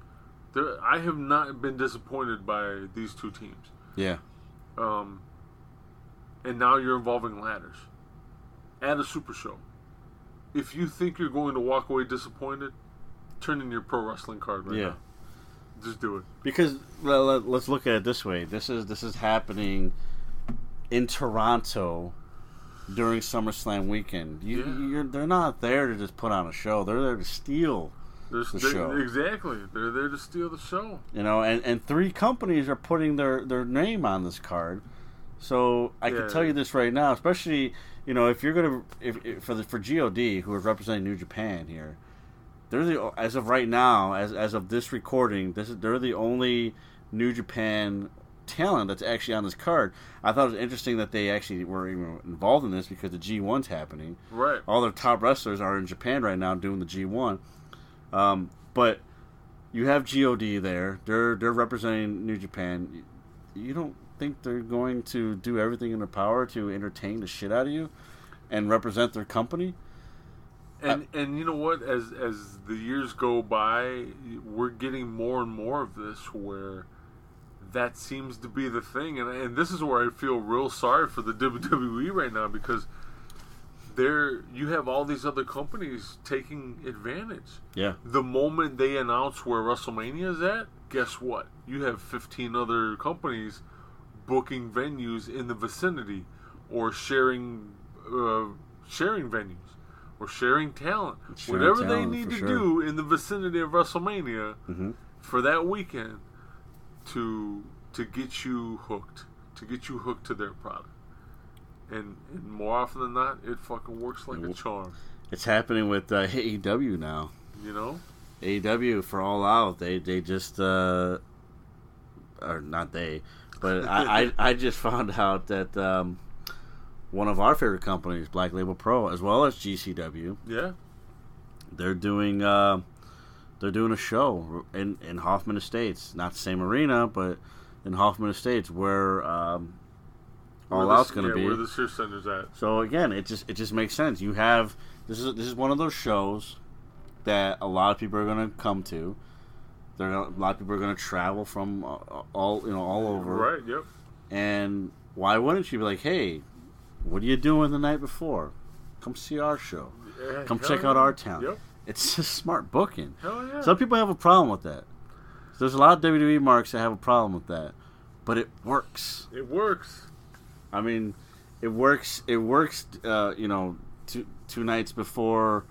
There, I have not been disappointed by these two teams. Yeah. Um. And now you're involving ladders. At a super show. If you think you're going to walk away disappointed, turn in your pro wrestling card right yeah. now. Just do it. Because well, let's look at it this way. This is this is happening in Toronto during SummerSlam weekend. You, yeah. you're, they're not there to just put on a show. They're there to steal There's, the they, show. Exactly. They're there to steal the show. You know, and, and three companies are putting their, their name on this card. So I yeah. can tell you this right now, especially, you know, if you're going to, if, if, for the for G O D, who are representing New Japan here, they're the as of right now, as as of this recording, this is they're the only New Japan talent that's actually on this card. I thought it was interesting that they actually were even involved in this because the G one's happening. Right. All their top wrestlers are in Japan right now doing the G one. Um, but you have G O D there. They're they're representing New Japan. You don't think they're going to do everything in their power to entertain the shit out of you and represent their company? And I, and you know what? As as the years go by, we're getting more and more of this where that seems to be the thing. And and this is where I feel real sorry for the W W E right now, because there you have all these other companies taking advantage. Yeah. The moment they announce where WrestleMania is at, guess what? You have fifteen other companies booking venues in the vicinity, or sharing uh, sharing venues, or sharing talent. Sharing Whatever talent, they need to sure. do in the vicinity of WrestleMania mm-hmm. for that weekend to to get you hooked, to get you hooked to their product. And, and more often than not, it fucking works like it, a charm. It's happening with uh, A E W now. You know? A E W for All Out. They they just, uh, or not they, but I, I, I just found out that um, one of our favorite companies, Black Label Pro, as well as G C W, yeah, they're doing uh, they're doing a show in, in Hoffman Estates, not the same arena, but in Hoffman Estates where um, All where Out's going to yeah, be. Where the Sear Center's at. So again, it just it just makes sense. You have this is this is one of those shows that a lot of people are going to come to. There are a lot of people are going to travel from all you know all over. Right. Yep. And why wouldn't you be like, hey, what are you doing the night before? Come see our show. Yeah, come check yeah. out our town. Yep. It's just smart booking. Hell yeah. Some people have a problem with that. There's a lot of W W E marks that have a problem with that, but it works. It works. I mean, it works. It works. Uh, you know, two two nights before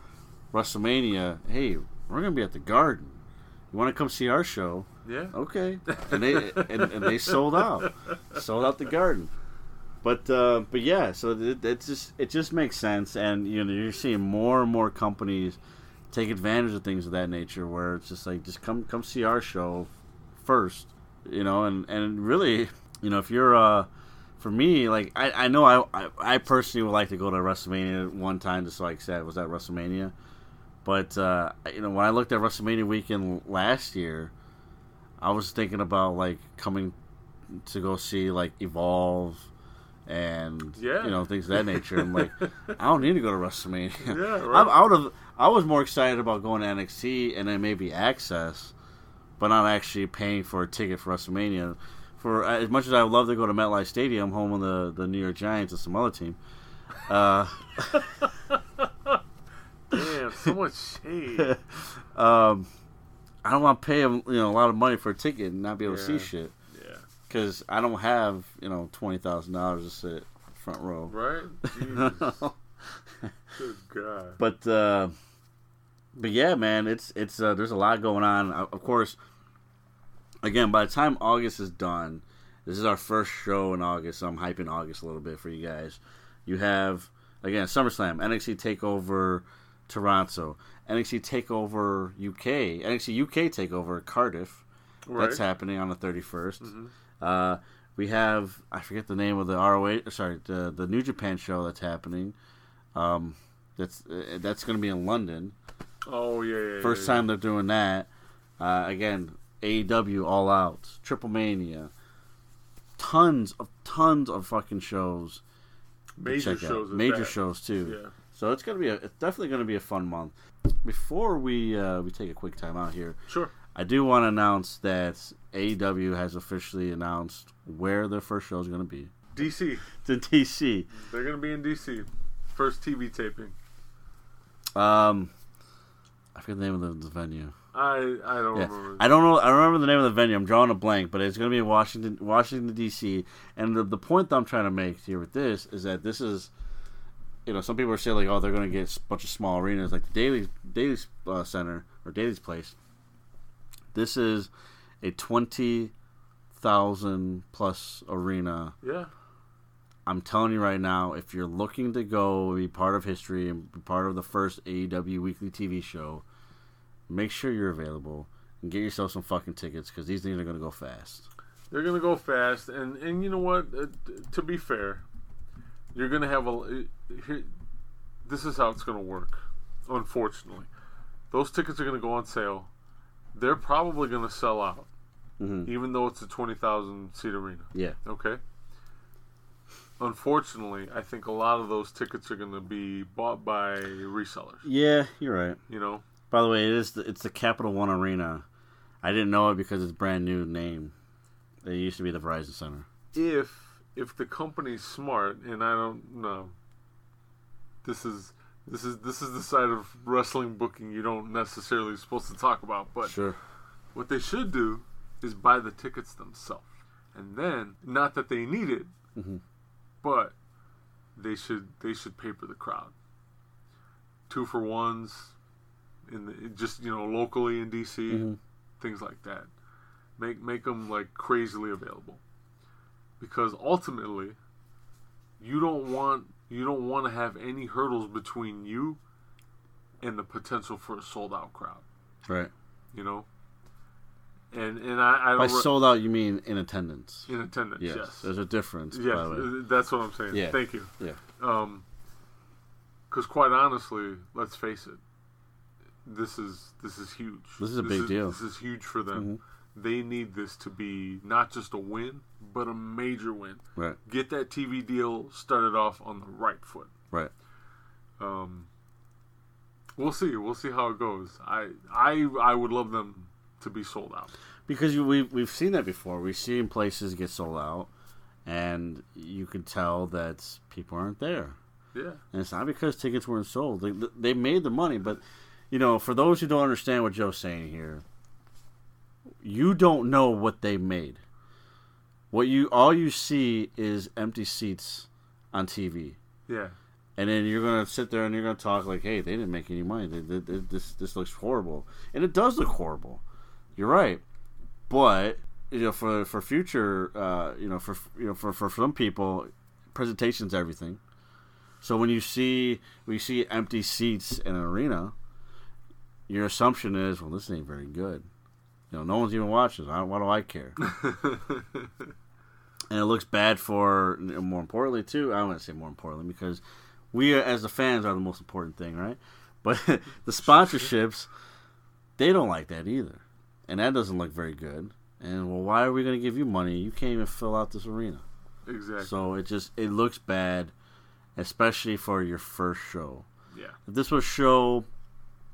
WrestleMania, hey, we're gonna be at the Garden. You want to come see our show? Yeah. Okay. And they and, and they sold out, sold out the Garden. But uh, but yeah, so it, it just it just makes sense, and you know you're seeing more and more companies take advantage of things of that nature, where it's just like just come come see our show first, you know, and, and really, you know, if you're uh, for me, like I, I know I, I I personally would like to go to WrestleMania one time, just like I said, was at WrestleMania. But, uh, you know, when I looked at WrestleMania weekend last year, I was thinking about, like, coming to go see, like, Evolve and, yeah. you know, things of that nature. I'm like, I don't need to go to WrestleMania. Yeah, right. I'm out of, I was more excited about going to N X T and then maybe Access, but not actually paying for a ticket for WrestleMania. For as much as I would love to go to MetLife Stadium, home of the, the New York Giants and some other team. Uh Damn, so much shade. um, I don't want to pay them, you know, a lot of money for a ticket and not be able yeah. to see shit. Yeah. Because I don't have, you know, twenty thousand dollars to sit front row. Right? Jesus. Good God. But, uh, but yeah, man, it's it's uh, there's a lot going on. Of course, again, by the time August is done, this is our first show in August, so I'm hyping August a little bit for you guys. You have, again, SummerSlam, N X T TakeOver Toronto, N X T TakeOver U K, N X T U K TakeOver Cardiff. Right. That's happening on the thirty-first. Mm-hmm. Uh, we have, I forget the name of the R O H, sorry, the, the New Japan show that's happening. Um, that's uh, that's going to be in London. Oh, yeah, yeah. First yeah, time yeah. they're doing that. Uh, again, A E W All Out, Triple Mania. Tons of, tons of fucking shows. Major shows. Major that. shows, too. Yeah. So it's gonna be a, it's definitely gonna be a fun month. Before we uh, we take a quick time out here, sure. I do want to announce that A E W has officially announced where their first show is gonna be. D C. It's in D C. They're gonna be in D C. First T V taping. Um, I forget the name of the venue. I I don't yeah. remember. I don't know. I remember the name of the venue. I'm drawing a blank, but it's gonna be in Washington, Washington D C. And the, the point that I'm trying to make here with this is that this is. You know, some people are saying, like, oh, they're going to get a bunch of small arenas, like the Daily, Daily uh, Center or Daily's Place. This is a twenty thousand plus arena. Yeah. I'm telling you right now, if you're looking to go be part of history and be part of the first A E W weekly T V show, Make sure you're available and get yourself some fucking tickets because these things are going to go fast. They're going to go fast. And, and you know what? Uh, t- to be fair, you're going to have a... Uh, here, this is how it's going to work, unfortunately. Those tickets are going to go on sale. They're probably going to sell out, mm-hmm. even though it's a twenty thousand seat arena. Yeah. Okay? Unfortunately, I think a lot of those tickets are going to be bought by resellers. Yeah, you're right. You know? By the way, it is the, it's the Capital One Arena. I didn't know it because it's a brand new name. It used to be the Verizon Center. If if the company's smart, and I don't know, this is this is this is the side of wrestling booking you don't necessarily supposed to talk about, but sure. What they should do is buy the tickets themselves, and then not that they need it, mm-hmm. but they should they should paper the crowd. Two for ones. In the, just, you know, locally in D C, mm-hmm. things like that. Make make them like crazily available, because ultimately, you don't want you don't want to have any hurdles between you and the potential for a sold out crowd, right? You know, and and I, I don't by re- sold out you mean in attendance? In attendance, yes. yes. There's a difference. Yes, by the way. That's what I'm saying. Yeah. Thank you. Yeah. Um, because quite honestly, let's face it. This is this is huge. This is a this big is, deal. This is huge for them. Mm-hmm. They need this to be not just a win, but a major win. Right. Get that T V deal started off on the right foot. Right. Um. We'll see. We'll see how it goes. I I I would love them to be sold out because we we've, we've seen that before. We've seen places get sold out, and you can tell that people aren't there. Yeah. And it's not because tickets weren't sold. They they made the money, but. You know, for those who don't understand what Joe's saying here, you don't know what they made. What you all you see is empty seats on T V. Yeah, and then you're gonna sit there and you're gonna talk like, "Hey, they didn't make any money. They, they, they, this this looks horrible," and it does look horrible. You're right, but you know, for for future, uh, you know, for you know, for, for some people, presentation's everything. So when you see we see empty seats in an arena. Your assumption is, well, this ain't very good. You know, no one's even watching. Why do I care? And it looks bad for, more importantly, too. I don't want to say more importantly because we, as the fans, are the most important thing, right? But the sponsorships, they don't like that either, and that doesn't look very good. And well, why are we going to give you money? You can't even fill out this arena. Exactly. So it just it looks bad, especially for your first show. Yeah. If this was show.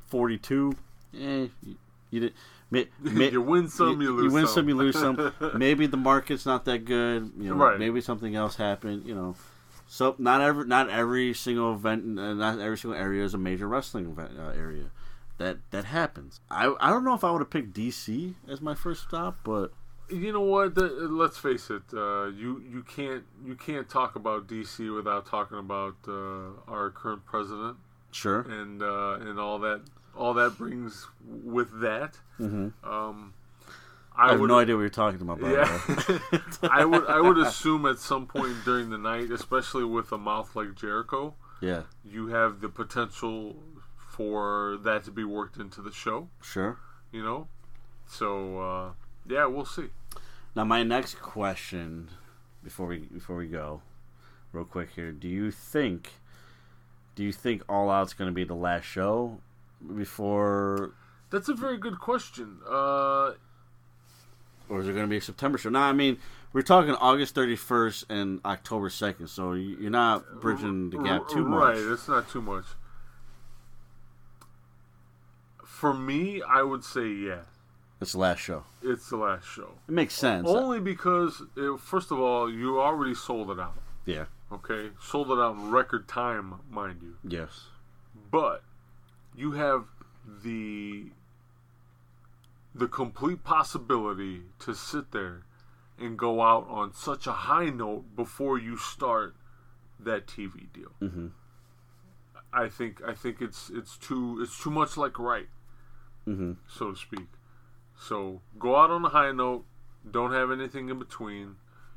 forty-two, eh, you, you did. May, may, you win some, you, you lose some. You win some, some you lose some. Maybe the market's not that good. You know, right. Maybe something else happened. You know, so not every not every single event, not every single area is a major wrestling event, uh, area. That that happens. I I don't know if I would have picked D C as my first stop, but you know what? The, let's face it. Uh, you you can't you can't talk about D C without talking about uh, our current president. Sure, and uh, and all that all that brings with that. Mm-hmm. Um, I, I have would, no idea what you're talking about. By yeah, that. I would I would assume at some point during the night, especially with a mouth like Jericho, yeah, you have the potential for that to be worked into the show. Sure, you know, so uh, yeah, we'll see. Now, my next question before we before we go, real quick here, do you think? Do you think All Out's going to be the last show before... That's a very good question. Uh... Or is it going to be a September show? No, I mean, we're talking August thirty-first and October second, so you're not bridging the gap too much. Right, it's not too much. For me, I would say yeah. It's the last show. It's the last show. It makes sense. Only because, it, first of all, you already sold it out. Yeah. Okay, sold it out in record time, mind you. Yes. But you have the the complete possibility to sit there and go out on such a high note before you start that T V deal. Mm-hmm. I think I think it's it's too it's too much like right, mm-hmm. so to speak. So go out on a high note. Don't have anything in between.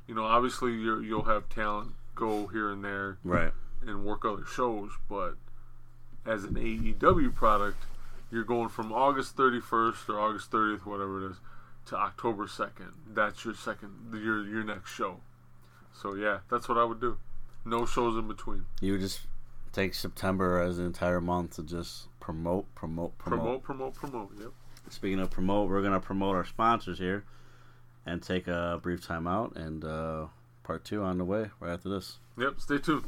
You know, obviously you're, you'll have talent. Go here and there, right, and work other shows. But as an A E W product, you're going from August thirty-first or August thirtieth, whatever it is, to October second. That's your second, your your next show. So yeah, that's what I would do. No shows in between. You would just take September as an entire month to just promote, promote, promote, promote, promote, promote. Yep. Speaking of promote, we're gonna promote our sponsors here, and take a brief time out, and uh, part two on the way right after this. Yep. Stay tuned.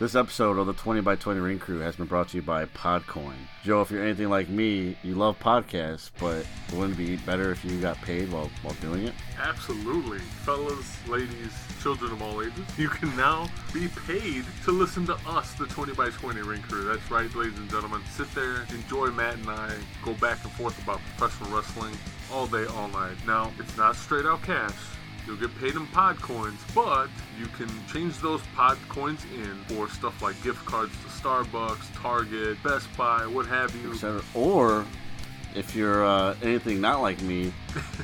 This episode of the twenty by twenty Ring Crew has been brought to you by Podcoin. Joe, if you're anything like me, you love podcasts, but wouldn't it be better if you got paid while, while doing it? Absolutely. Fellas, ladies, children of all ages, you can now be paid to listen to us, the twenty by twenty Ring Crew. That's right, ladies and gentlemen. Sit there, enjoy Matt and I, go back and forth about professional wrestling all day, all night. Now, it's not straight out cash. You'll get paid in pod coins, but you can change those pod coins in for stuff like gift cards to Starbucks, Target, Best Buy, what have you. Or if you're uh, anything not like me,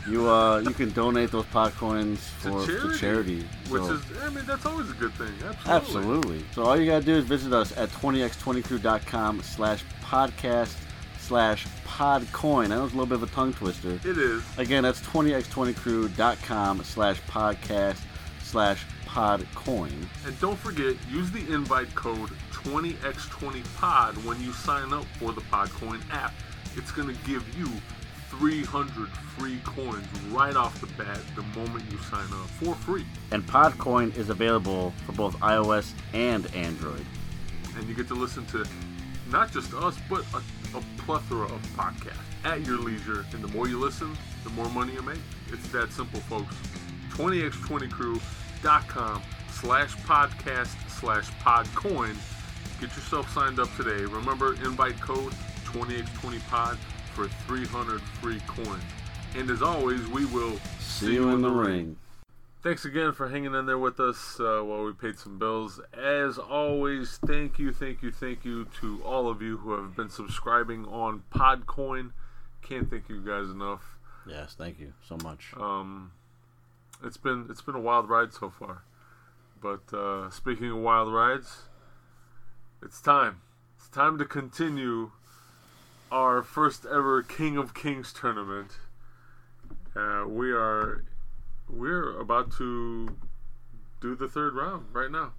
you uh, you can donate those pod coins for to charity. To charity so. Which is, I mean, that's always a good thing. Absolutely. Absolutely. So all you got to do is visit us at twenty by twenty crew dot com slash podcast. Slash podcoin. That was a little bit of a tongue twister. It is. Again, that's twenty by twenty crew dot com slash podcast slash podcoin. And don't forget, use the invite code twenty by twenty pod when you sign up for the Podcoin app. It's going to give you three hundred free coins right off the bat the moment you sign up for free. And Podcoin is available for both iOS and Android. And you get to listen to not just us, but a a plethora of podcasts at your leisure, and the more you listen, the more money you make. It's that simple, folks. twenty by twenty crew dot com slash podcast slash podcoin. Get yourself signed up today. Remember, invite code twenty by twenty pod for three hundred free coins. And as always, we will see, see you in the ring. ring. Thanks again for hanging in there with us uh, while we paid some bills. As always, thank you, thank you, thank you to all of you who have been subscribing on Podcoin. Can't thank you guys enough. Yes, thank you so much. Um, it's been it's been a wild ride so far. But uh, speaking of wild rides, it's time. It's time to continue our first ever King of Kings tournament. Uh, we are... We're about to do the third round right now.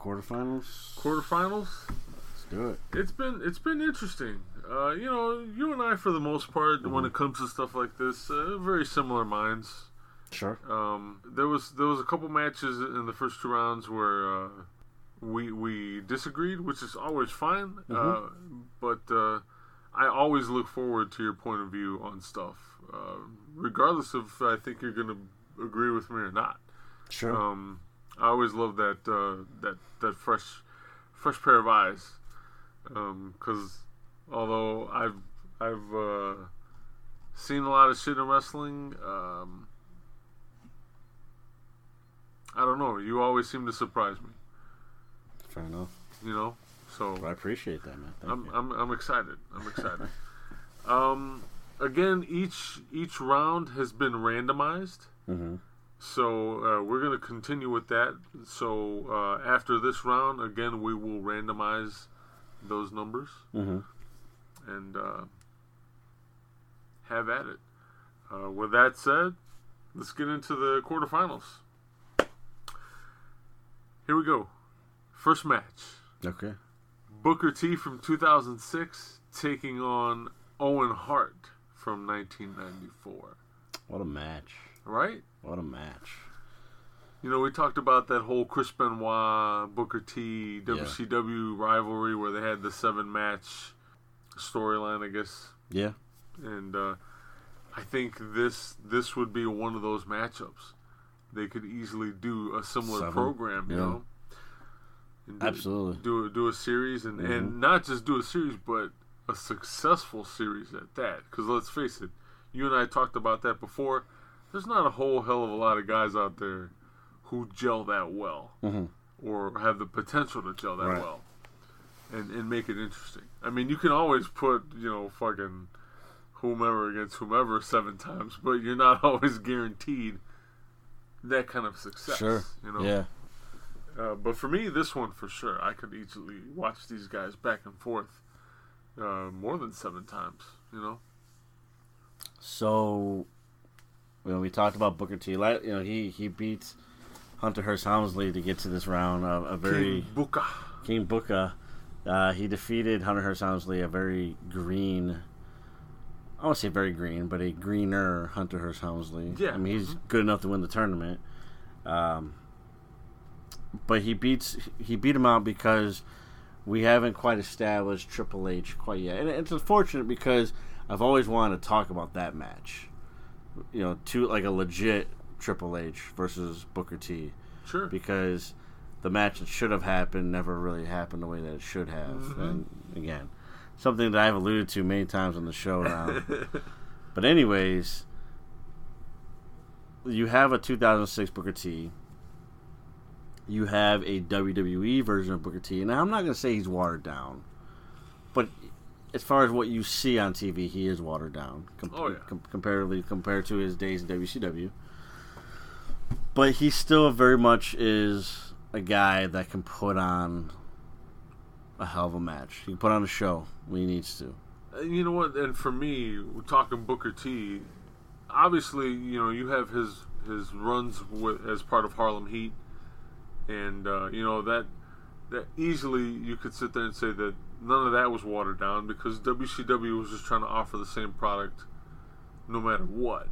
Quarterfinals. Quarterfinals. Let's do it. It's been it's been interesting. Uh, you know, you and I, for the most part, mm-hmm. when it comes to stuff like this, uh, very similar minds. Sure. Um, there was there was a couple matches in the first two rounds where uh, we we disagreed, which is always fine. Mm-hmm. Uh, but uh, I always look forward to your point of view on stuff, uh, regardless of I think you're gonna agree with me or not. Sure. Um, I always love that uh, that that fresh, fresh pair of eyes. Um, because although I've I've uh, seen a lot of shit in wrestling, um, I don't know. You always seem to surprise me. Fair enough. You know. So well, I appreciate that, man. Thank I'm, you. I'm I'm excited. I'm excited. um, again, each each round has been randomized. Mm-hmm. So uh, we're going to continue with that. So uh, after this round, again, we will randomize those numbers. Mm-hmm. And uh, have at it. Uh, with that said, let's get into the quarterfinals. Here we go. First match. Okay. Booker T from two thousand six taking on Owen Hart from nineteen ninety-four. What a match. Right? What a match. You know, we talked about that whole Chris Benoit, Booker T, W C W yeah. rivalry where they had the seven-match storyline, I guess. Yeah. And uh, I think this this would be one of those matchups. They could easily do a similar seven. program, you yeah. know? And do, Absolutely. Do, do a series, and, mm-hmm. and not just do a series, but a successful series at that. Because let's face it, you and I talked about that before. There's not a whole hell of a lot of guys out there who gel that well mm-hmm. or have the potential to gel that right. well and, and make it interesting. I mean, you can always put, you know, fucking whomever against whomever seven times, but you're not always guaranteed that kind of success. Sure. You know? Yeah. Uh, but for me, this one for sure. I could easily watch these guys back and forth uh, more than seven times, you know. So, you know, we talked about Booker T. You know, he, he beats Hunter Hearst Helmsley to get to this round. Uh, a very King Booker. King Booker. Uh, he defeated Hunter Hearst Helmsley, a very green. I won't say very green, but a greener Hunter Hearst Helmsley. Yeah, I mean, he's mm-hmm. good enough to win the tournament. Um, but he beats he beat him out because we haven't quite established Triple H quite yet, and it's unfortunate because I've always wanted to talk about that match. You know, to like a legit Triple H versus Booker T. Sure. Because the match that should have happened never really happened the way that it should have. Mm-hmm. And again, something that I've alluded to many times on the show now. But anyways, you have a two thousand six Booker T. You have a W W E version of Booker T. And I'm not going to say he's watered down, but as far as what you see on T V, he is watered down com- oh, yeah. com- comparatively compared to his days in W C W. But he still very much is a guy that can put on a hell of a match. He can put on a show when he needs to. You know what? And for me, we're talking Booker T. Obviously, you know, you have his his runs with, as part of Harlem Heat, and uh, you know that that easily you could sit there and say that none of that was watered down because W C W was just trying to offer the same product, no matter what,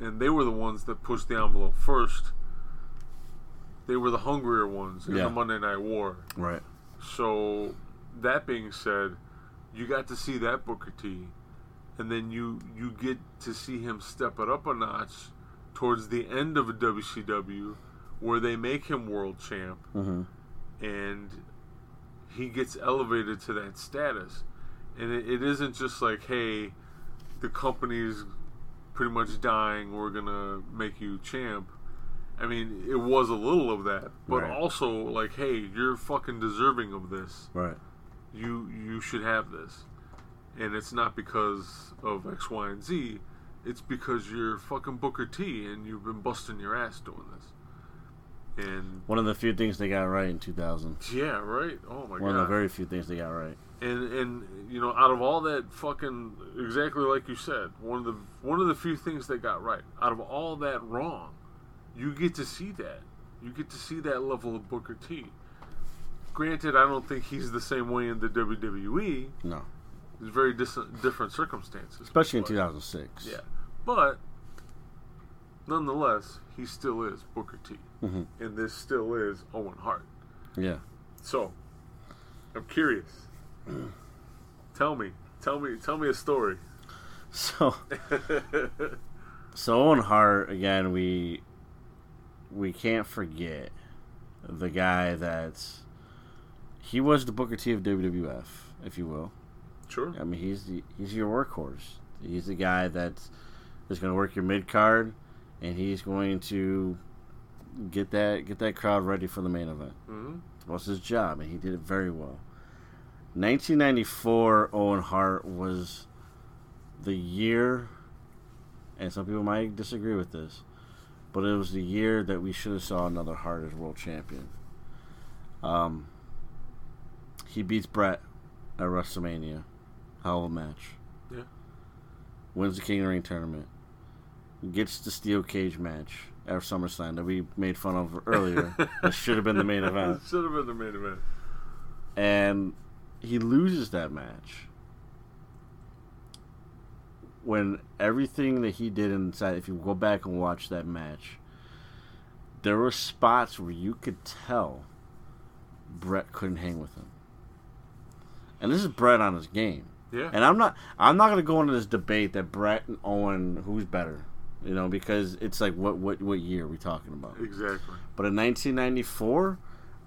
and they were the ones that pushed the envelope first. They were the hungrier ones in yeah. the Monday Night War. Right. So, that being said, you got to see that Booker T, and then you, you get to see him step it up a notch towards the end of a W C W where they make him world champ, mm-hmm. and he gets elevated to that status. And it, it isn't just like, hey, the company's pretty much dying, we're going to make you champ. I mean, it was a little of that, but right. also like, hey, you're fucking deserving of this. Right. You you should have this, and it's not because of X, Y, and Z. It's because you're fucking Booker T, and you've been busting your ass doing this. And one of the few things they got right in two thousand. Yeah. Right. Oh my god. One of the very few things they got right. And and you know, out of all that fucking exactly like you said, one of the one of the few things they got right. Out of all that wrong. You get to see that. You get to see that level of Booker T. Granted, I don't think he's the same way in the W W E. No. It's very dis- different circumstances. Especially but, in two thousand six. Yeah. But, nonetheless, he still is Booker T. Mm-hmm. And this still is Owen Hart. Yeah. So, I'm curious. Mm. Tell me. Tell me. Tell me a story. So, so Owen Hart, again, we... we can't forget the guy that's... He was the Booker T of W W F, if you will. Sure. I mean, he's the, he's your workhorse. He's the guy that's, that's going to work your mid-card, and he's going to get that get that crowd ready for the main event. Mm-hmm. That was his job, and he did it very well. nineteen ninety-four, Owen Hart was the year, and some people might disagree with this, but it was the year that we should have saw another Hart as world champion. Um, he beats Brett at WrestleMania. Hell of a match. Yeah. Wins the King of the Ring tournament. Gets the steel cage match at SummerSlam that we made fun of earlier. That should have been the main event. Should have been the main event. And he loses that match. When everything that he did inside, if you go back and watch that match, there were spots where you could tell Brett couldn't hang with him. And this is Brett on his game. Yeah. And I'm not I'm not gonna go into this debate that Brett and Owen, who's better? You know, because it's like what what, what year are we talking about? Exactly. But in nineteen ninety-four,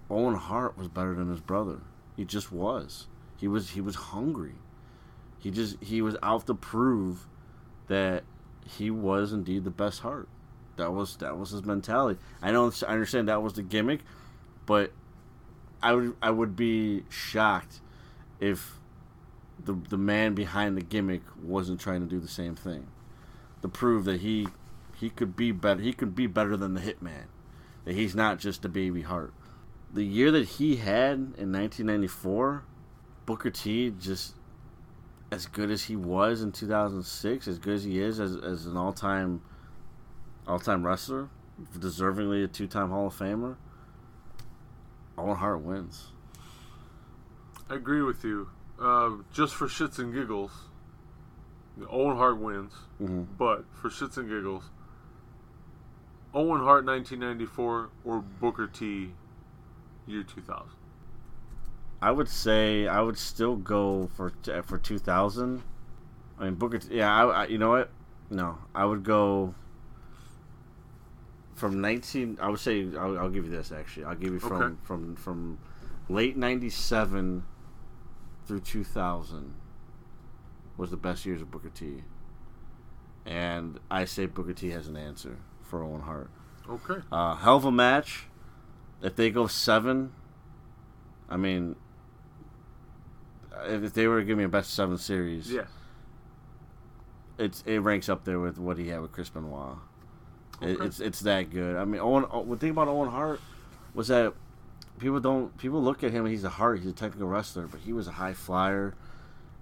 Owen Hart was better than his brother. He just was. He was he was hungry. He just he was out to prove that he was indeed the best Hart. That was that was his mentality. I know I understand that was the gimmick, but I would I would be shocked if the the man behind the gimmick wasn't trying to do the same thing to prove that he he could be better. He could be better than the Hitman. That he's not just a baby Hart. The year that he had in nineteen ninety-four, Booker T just as good as he was in two thousand six, as good as he is as, as an all-time all-time wrestler, deservingly a two-time Hall of Famer, Owen Hart wins. I agree with you. Uh, just for shits and giggles, Owen Hart wins. Mm-hmm. But for shits and giggles, Owen Hart nineteen ninety-four or Booker T year two thousand? I would say I would still go for for two thousand. I mean, Booker T, yeah, I, I, you know what? No, I would go from nineteen. I would say I'll, I'll give you this actually. I'll give you from okay. from, from late ninety-seven through two thousand was the best years of Booker T. And I say Booker T has an answer for Owen Hart. Okay. Uh, hell of a match. If they go seven, I mean, if they were to give me a best seven series, yeah, it's it ranks up there with what he had with Chris Benoit. Okay. It, it's it's that good. I mean, Owen. The thing about Owen Hart was that people don't people look at him and he's a Hart, he's a technical wrestler, but he was a high flyer.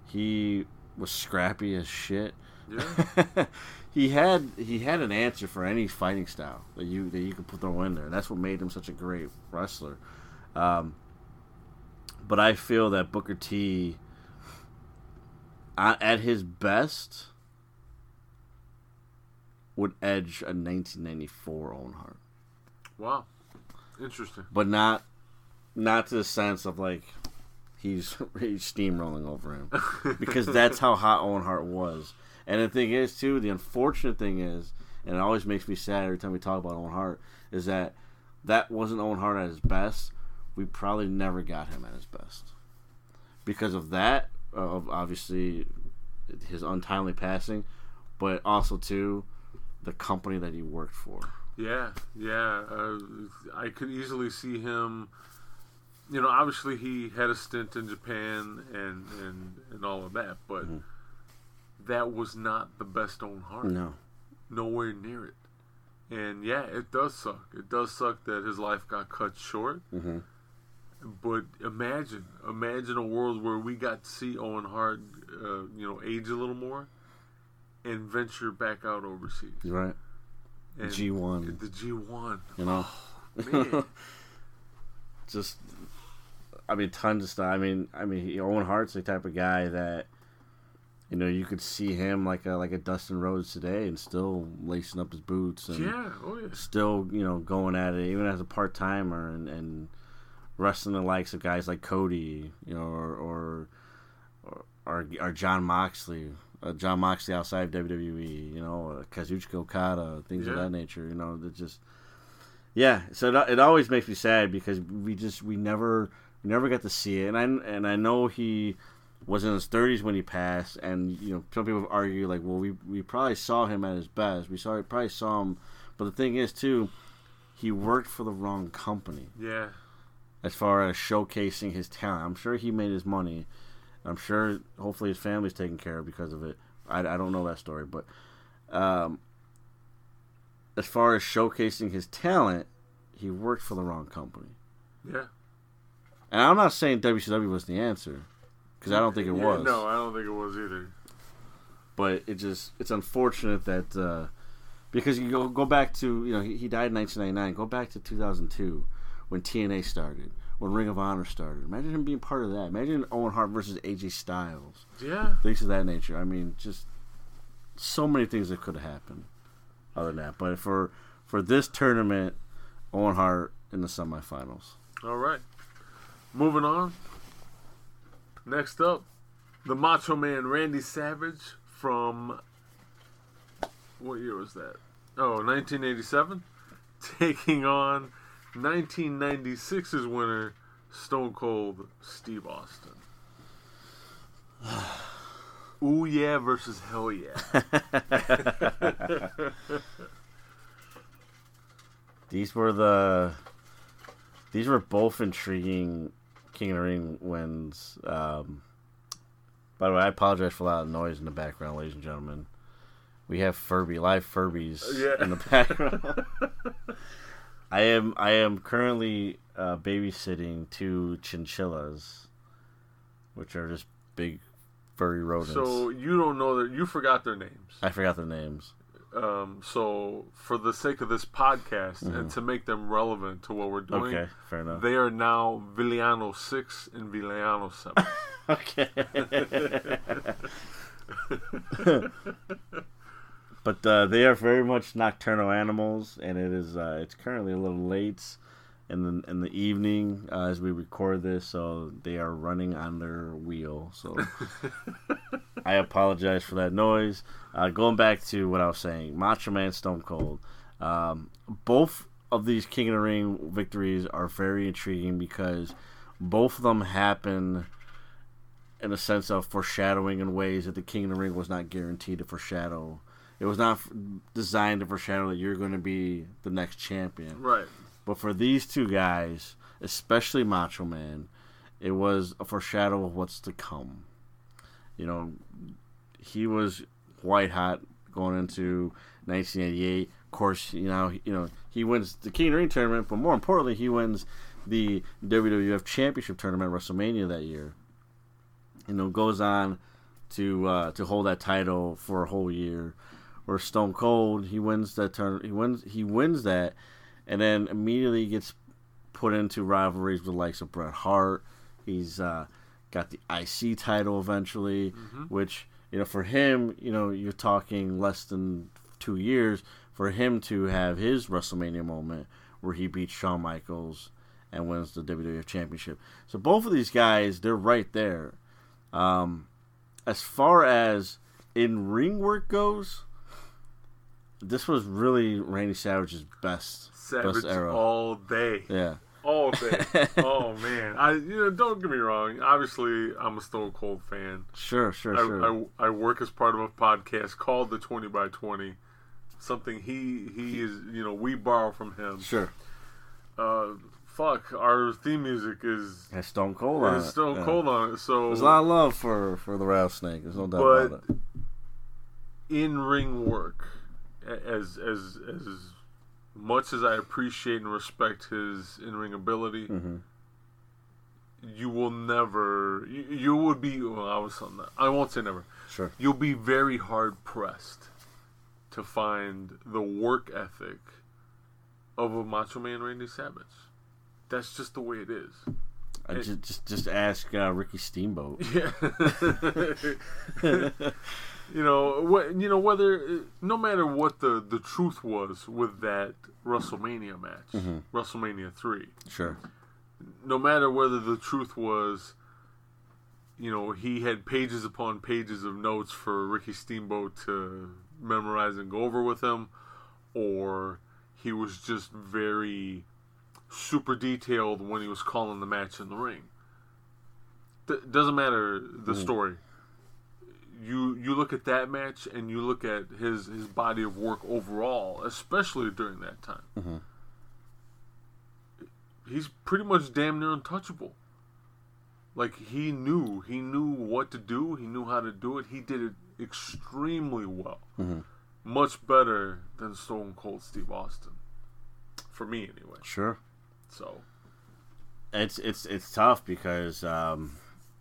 He was scrappy as shit. Yeah. He had he had an answer for any fighting style that you that you could put throw in there. That's what made him such a great wrestler. Um, but I feel that Booker T, uh, at his best, would edge a nineteen ninety-four Owen Hart. Wow, interesting. But not not to the sense of like he's he's steamrolling over him, because that's how hot Owen Hart was. And the thing is, too, the unfortunate thing is, and it always makes me sad every time we talk about Owen Hart, is that that wasn't Owen Hart at his best. We probably never got him at his best. Because of that, of obviously his untimely passing, but also, too, the company that he worked for. Yeah, yeah. Uh, I could easily see him, you know, obviously he had a stint in Japan and, and, and all of that, but... Mm-hmm. That was not the best Owen Hart. No. Nowhere near it. And, yeah, it does suck. It does suck that his life got cut short. Mm-hmm. But imagine. Imagine a world where we got to see Owen Hart, uh, you know, age a little more and venture back out overseas. Right. And G one. The G one. You know? Oh, man. Just, I mean, tons of stuff. I mean, I mean, Owen Hart's the type of guy that, you know, you could see him like a like a Dustin Rhodes today, and still lacing up his boots, and yeah, oh yeah. still, you know, going at it even as a part timer, and, and wrestling the likes of guys like Cody, you know, or or or, or, or John Moxley, uh, John Moxley outside of W W E, you know, Kazuchika Okada, things yeah. of that nature, you know, that just yeah. So it, it always makes me sad because we just we never we never got to see it, and I and I know he was in his thirties when he passed, and you know some people argue like, well, we we probably saw him at his best. We saw probably saw him, but the thing is too, he worked for the wrong company. Yeah. As far as showcasing his talent, I'm sure he made his money. I'm sure, hopefully, his family's taken care of because of it. I, I don't know that story, but um, as far as showcasing his talent, he worked for the wrong company. Yeah. And I'm not saying W C W was the answer. Because I don't think it yeah, was. No, I don't think it was either. But it just—it's unfortunate that uh, because you go go back to, you know, he, he died in nineteen ninety-nine. Go back to two thousand two when T N A started, when Ring of Honor started. Imagine him being part of that. Imagine Owen Hart versus A J Styles. Yeah, things of that nature. I mean, just so many things that could have happened other than that. But for for this tournament, Owen Hart in the semifinals. All right, moving on. Next up, the Macho Man Randy Savage from, what year was that? Oh, nineteen eighty-seven, taking on nineteen ninety-six's winner, Stone Cold Steve Austin. Ooh yeah versus hell yeah. These were the, these were both intriguing King of the Ring wins. Um, by the way, I apologize for a lot of noise in the background, ladies and gentlemen. We have Furby, live Furbies yeah. in the background. I am I am currently uh, babysitting two chinchillas, which are just big furry rodents. So you don't know that you forgot their names. I forgot their names. Um, so for the sake of this podcast mm-hmm. and to make them relevant to what we're doing, okay, fair enough. They are now Villano six and Villano seven. Okay. But uh, they are very much nocturnal animals, and it is uh, it's currently a little late in the in the evening uh, as we record this, so they are running on their wheel. So I apologize for that noise. Uh, going back to what I was saying, Macho Man, Stone Cold, um, both of these King of the Ring victories are very intriguing because both of them happen in a sense of foreshadowing in ways that the King of the Ring was not guaranteed to foreshadow. It was not designed to foreshadow that you're going to be the next champion. Right. But for these two guys, especially Macho Man, it was a foreshadow of what's to come. You know, he was white hot going into nineteen eighty-eight. Of course, you know, you know he wins the King of the Ring tournament, but more importantly, he wins the W W F Championship tournament at WrestleMania that year. You know, goes on to uh, to hold that title for a whole year. Or Stone Cold, he wins that turn. He wins. He wins that, and then immediately gets put into rivalries with the likes of Bret Hart. He's uh, got the I C title eventually, mm-hmm. which you know for him, you know you're talking less than two years for him to have his WrestleMania moment where he beats Shawn Michaels and wins the W W F Championship. So both of these guys, they're right there. Um, as far as in ring work goes. This was really Randy Savage's best, Savage best era. all day. Yeah. All day. Oh, man. I you know, don't get me wrong. Obviously, I'm a Stone Cold fan. Sure, sure, I, sure. I, I work as part of a podcast called The twenty by twenty, something he he is, you know, we borrow from him. Sure. Uh, fuck, our theme music is... It's Stone Cold on it. It's Stone yeah. Cold on it, so... There's a lot of love for, for the Rattlesnake. There's no doubt but about it. In-ring work... As as as much as I appreciate and respect his in-ring ability, mm-hmm. you will never. You, you would be. Well, I was on that. I won't say never. Sure. You'll be very hard pressed to find the work ethic of a Macho Man Randy Savage. That's just the way it is. I it, just, just just ask uh, Ricky Steamboat. Yeah. You know, wh- you know whether no matter what the, the truth was with that WrestleMania match, mm-hmm. WrestleMania three. Sure. No matter whether the truth was, you know, he had pages upon pages of notes for Ricky Steamboat to memorize and go over with him, or he was just very super detailed when he was calling the match in the ring. Th- doesn't matter the mm. story. You you look at that match and you look at his, his body of work overall, especially during that time. Mm-hmm. He's pretty much damn near untouchable. Like he knew he knew what to do. He knew how to do it. He did it extremely well, mm-hmm. much better than Stone Cold Steve Austin, for me anyway. Sure. So it's it's it's tough because um,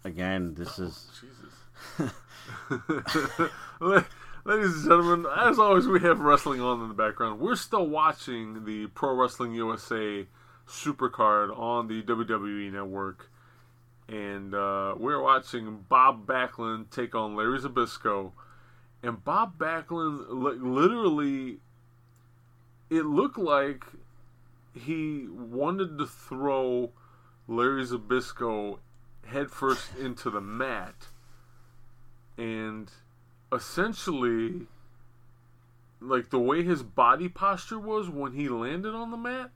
again this oh, is. Jesus. Ladies and gentlemen, as always, we have wrestling on in the background. We're still watching the Pro Wrestling U S A Supercard on the W W E Network, and uh, we're watching Bob Backlund take on Larry Zbyszko. And Bob Backlund, li- literally, it looked like he wanted to throw Larry Zbyszko headfirst into the mat. And essentially, like, the way his body posture was when he landed on the mat,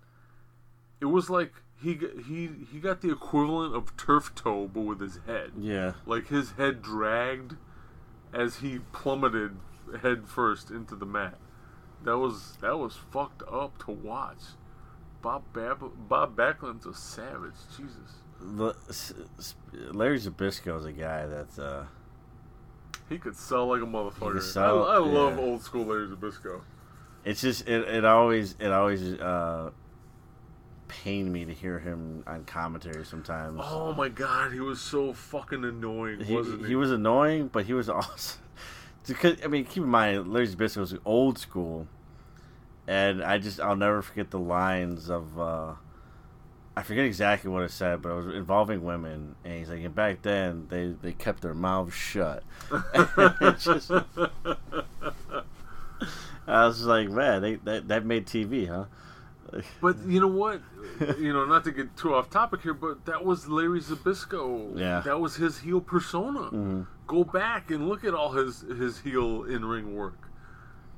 it was like he he he got the equivalent of turf toe, but with his head. Yeah. Like, his head dragged as he plummeted head first into the mat. That was that was fucked up to watch. Bob, Bab- Bob Backlund's a savage. Jesus. The, Larry Zbyszko is a guy that's... Uh... He could sell like a motherfucker. Sell, I, I yeah. love old school Larry Zbyszko. It's just it, it always it always uh, pain me to hear him on commentary sometimes. Oh my god, he was so fucking annoying, he, wasn't he? He was annoying, but he was awesome. Because, I mean, keep in mind, Larry Zbyszko was Old School, and I just, I'll never forget the lines of, uh, I forget exactly what it said, but it was involving women, and he's like, and back then, they, they kept their mouths shut. It's just, I was like, man, they, that, that made T V, huh? But you know what? You know, not to get too off topic here, but that was Larry Zbyszko. Yeah. That was his heel persona. Mm-hmm. Go back and look at all his, his heel in-ring work.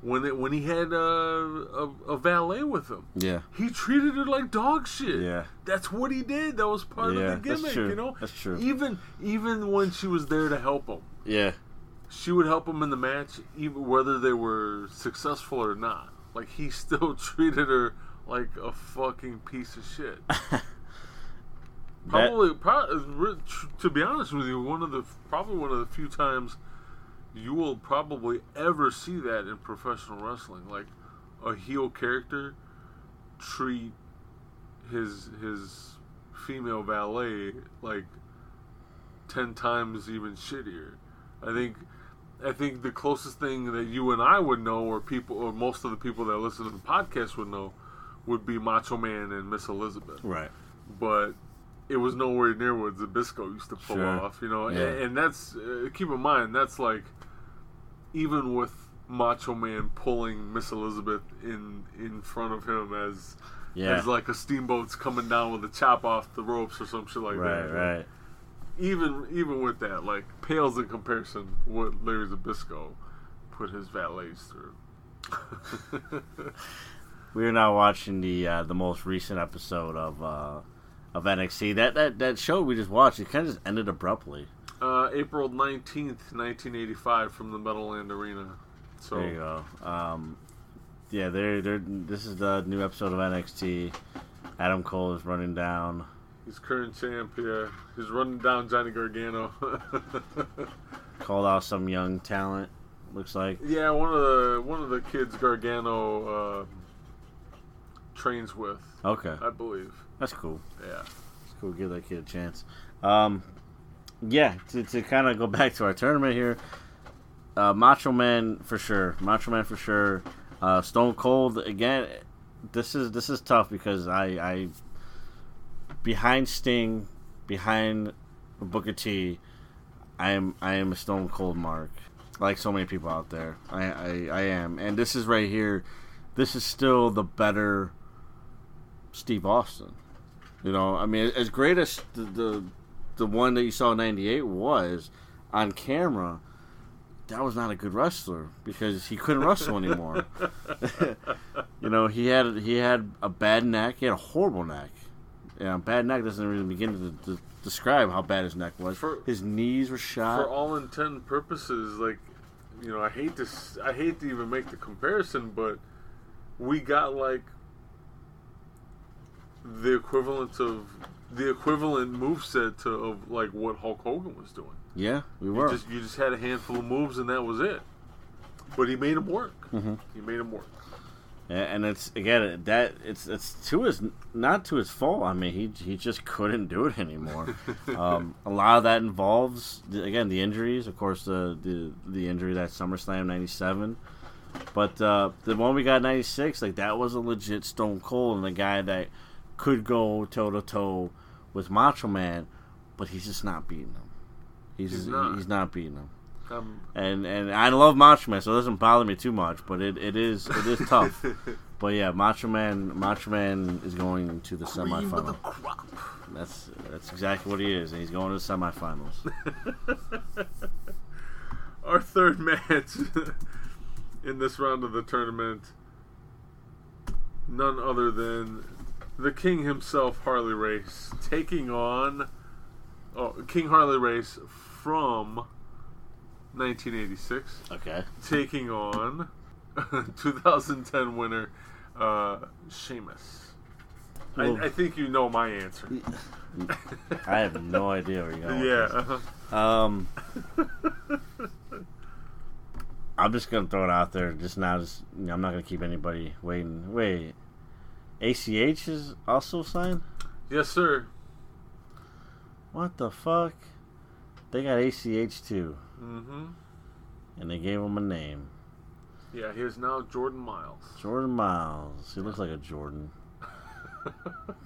When it, when he had a, a, a valet with him. Yeah. He treated her like dog shit. Yeah. That's what he did. That was part yeah, of the gimmick, you know? That's true. Even, even when she was there to help him. Yeah. She would help him in the match, even whether they were successful or not. Like, he still treated her like a fucking piece of shit. probably, probably, to be honest with you, one of the probably one of the few times you will probably ever see that in professional wrestling. Like, a heel character treat his his female valet like ten times even shittier. I think. I think the closest thing that you and I would know, or people, or most of the people that listen to the podcast would know, would be Macho Man and Miss Elizabeth. Right. But it was nowhere near what Zbyszko used to pull sure. off, you know. Yeah. And, and that's, uh, keep in mind, that's like, even with Macho Man pulling Miss Elizabeth in in front of him as, yeah. as like a steamboat's coming down with a chop off the ropes or some shit like right, that. Right, right. Even, even with that, like, pales in comparison what Larry Zbyszko put his valets through. We are now watching the uh, the most recent episode of uh, of N X T. That, that that show we just watched, it kind of just ended abruptly. Uh, April nineteenth, nineteen eighty five, from the Meadowlands Arena. So there you go. Um, yeah, they're, they're, this is the new episode of N X T. Adam Cole is running down. He's current champ. Yeah, he's running down Johnny Gargano. Called out some young talent. Looks like. Yeah, one of the one of the kids Gargano. Uh, trains with. Okay. I believe. That's cool. Yeah. It's cool. Give that kid a chance. Um, yeah, to, to kind of go back to our tournament here, uh, Macho Man for sure. Macho Man for sure. Uh, Stone Cold, again, this is this is tough because I, I behind Sting, behind Booker T, I am, I am a Stone Cold mark. Like so many people out there. I, I, I am. And this is right here. This is still the better Steve Austin. You know, I mean, as great as the the, the one that you saw in ninety-eight was on camera, that was not a good wrestler because he couldn't wrestle anymore. You know, he had he had a bad neck. He had a horrible neck. Yeah, bad neck doesn't really begin to, to describe how bad his neck was. For, his knees were shot. For all intents and purposes, like, you know, I hate to I hate to even make the comparison, but we got like the equivalent of the equivalent moveset to of like what Hulk Hogan was doing. Yeah, we were. You just, you just had a handful of moves and that was it. But he made him work. Mm-hmm. He made him work. And it's again that it's it's to his not to his fault. I mean, he he just couldn't do it anymore. um, a lot of that involves again the injuries, of course the the, the injury that SummerSlam ninety-seven. But uh, the one we got in ninety-six, like, that was a legit Stone Cold and a guy that could go toe-to-toe with Macho Man, but he's just not beating him. He's he's, just, not. he's not beating him. Um, and and I love Macho Man, so it doesn't bother me too much, but it, it is it is tough. But yeah, Macho Man Macho Man is going to the cream semifinal. Of the crop. That's, that's exactly what he is, and he's going to the semifinals. Our third match... in this round of the tournament, none other than the King himself, Harley Race, taking on oh, King Harley Race from nineteen eighty-six. Okay. Taking on twenty ten winner uh, Sheamus. Well, I, I think you know my answer. I have no idea where you're going. Yeah. With this. Um. I'm just gonna throw it out there. Just now, just you know, I'm not gonna keep anybody waiting. Wait, A C H is also signed? Yes, sir. What the fuck? They got A C H too. Mm-hmm. And they gave him a name. Yeah, he's now Jordan Miles. Jordan Miles. He looks like a Jordan.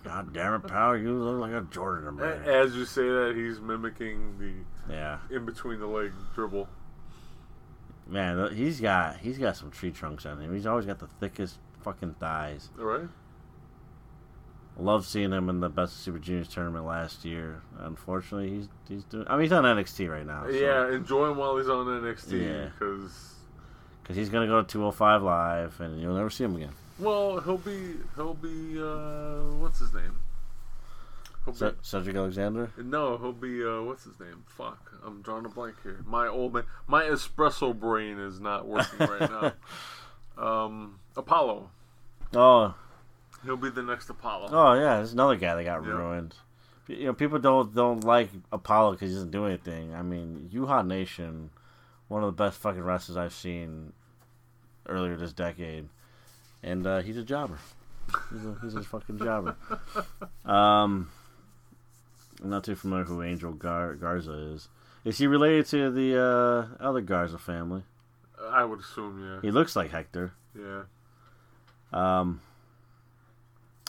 God damn it, pal. You look like a Jordan to me. As you say that, he's mimicking the yeah. in-between-the-leg dribble. Man, he's got he's got some tree trunks on him. He's always got the thickest fucking thighs. All right. Love seeing him in the Best of Super Juniors tournament last year. Unfortunately, he's he's doing. I mean, he's on N X T right now. So. Yeah, enjoy him while he's on N X T because yeah. because he's gonna go to two oh five Live and you'll never see him again. Well, he'll be he'll be uh, what's his name? C- Cedric Alexander? No, he'll be uh, what's his name? Fuck, I'm drawing a blank here. My old man, my espresso brain is not working right now. Um, Apollo. Oh. He'll be the next Apollo. Oh yeah, there's another guy that got yeah. ruined. You know, people don't don't like Apollo because he doesn't do anything. I mean, Yuha Nation, one of the best fucking wrestlers I've seen earlier this decade, and uh, he's a jobber. He's a, he's a fucking jobber. Um, I'm not too familiar who Angel Gar- Garza is. Is he related to the uh, other Garza family? I would assume, yeah. He looks like Hector. Yeah. Um.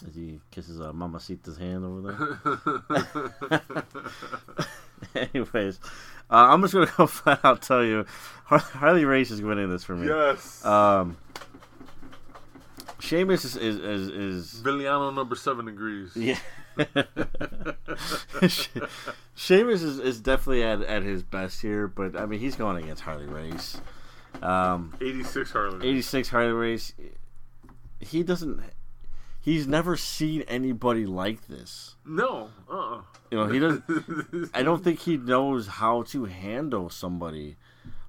As he kisses uh, Mamacita's hand over there. Anyways, uh, I'm just going to go flat out tell you, Harley Race is winning this for me. Yes. Um, Sheamus is... is, is, is... Villano number seven degrees. Yeah. she- Sheamus is, is definitely at, at his best here, but, I mean, he's going against Harley Race. Um, eighty-six Harley Race. eighty-six Harley Race. He doesn't... He's never seen anybody like this. No, uh. Uh-uh. You know, he doesn't. I don't think he knows how to handle somebody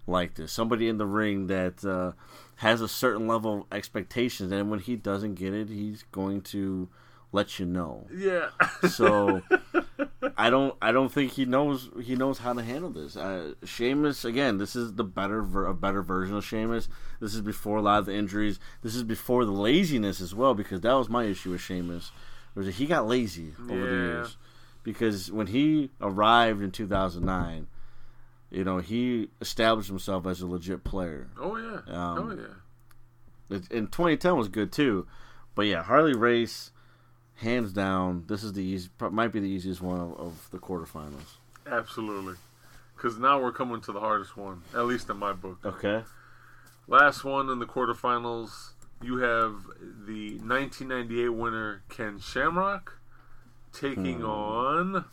like this. Somebody in the ring that uh, has a certain level of expectations, and when he doesn't get it, he's going to let you know. Yeah. So I don't. I don't think he knows. He knows how to handle this. Uh, Sheamus again. This is the better, ver- a better version of Sheamus. This is before a lot of the injuries. This is before the laziness as well, because that was my issue with Sheamus. Was that he got lazy over yeah. the years, because when he arrived in two thousand nine, you know, he established himself as a legit player. Oh yeah. Um, oh yeah. It, and twenty ten was good too, but yeah, Harley Race. Hands down, this is the easy, might be the easiest one of, of the quarterfinals. Absolutely. Because now we're coming to the hardest one, at least in my book. Okay. Last one in the quarterfinals, you have the nineteen ninety-eight winner, Ken Shamrock, taking hmm. on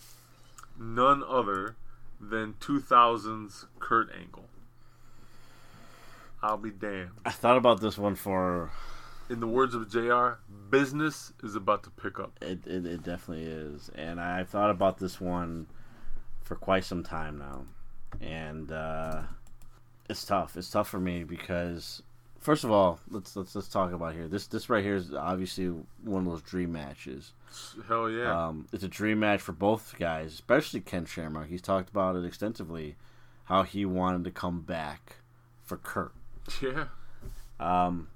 none other than two thousand's Kurt Angle. I'll be damned. I thought about this one for... In the words of J R, business is about to pick up. It, it it definitely is. And I thought about this one for quite some time now. And uh, it's tough. It's tough for me because, first of all, let's let's let's talk about here. This this right here is obviously one of those dream matches. Hell yeah. Um, it's a dream match for both guys, especially Ken Shamrock. He's talked about it extensively, how he wanted to come back for Kurt. Yeah. Um...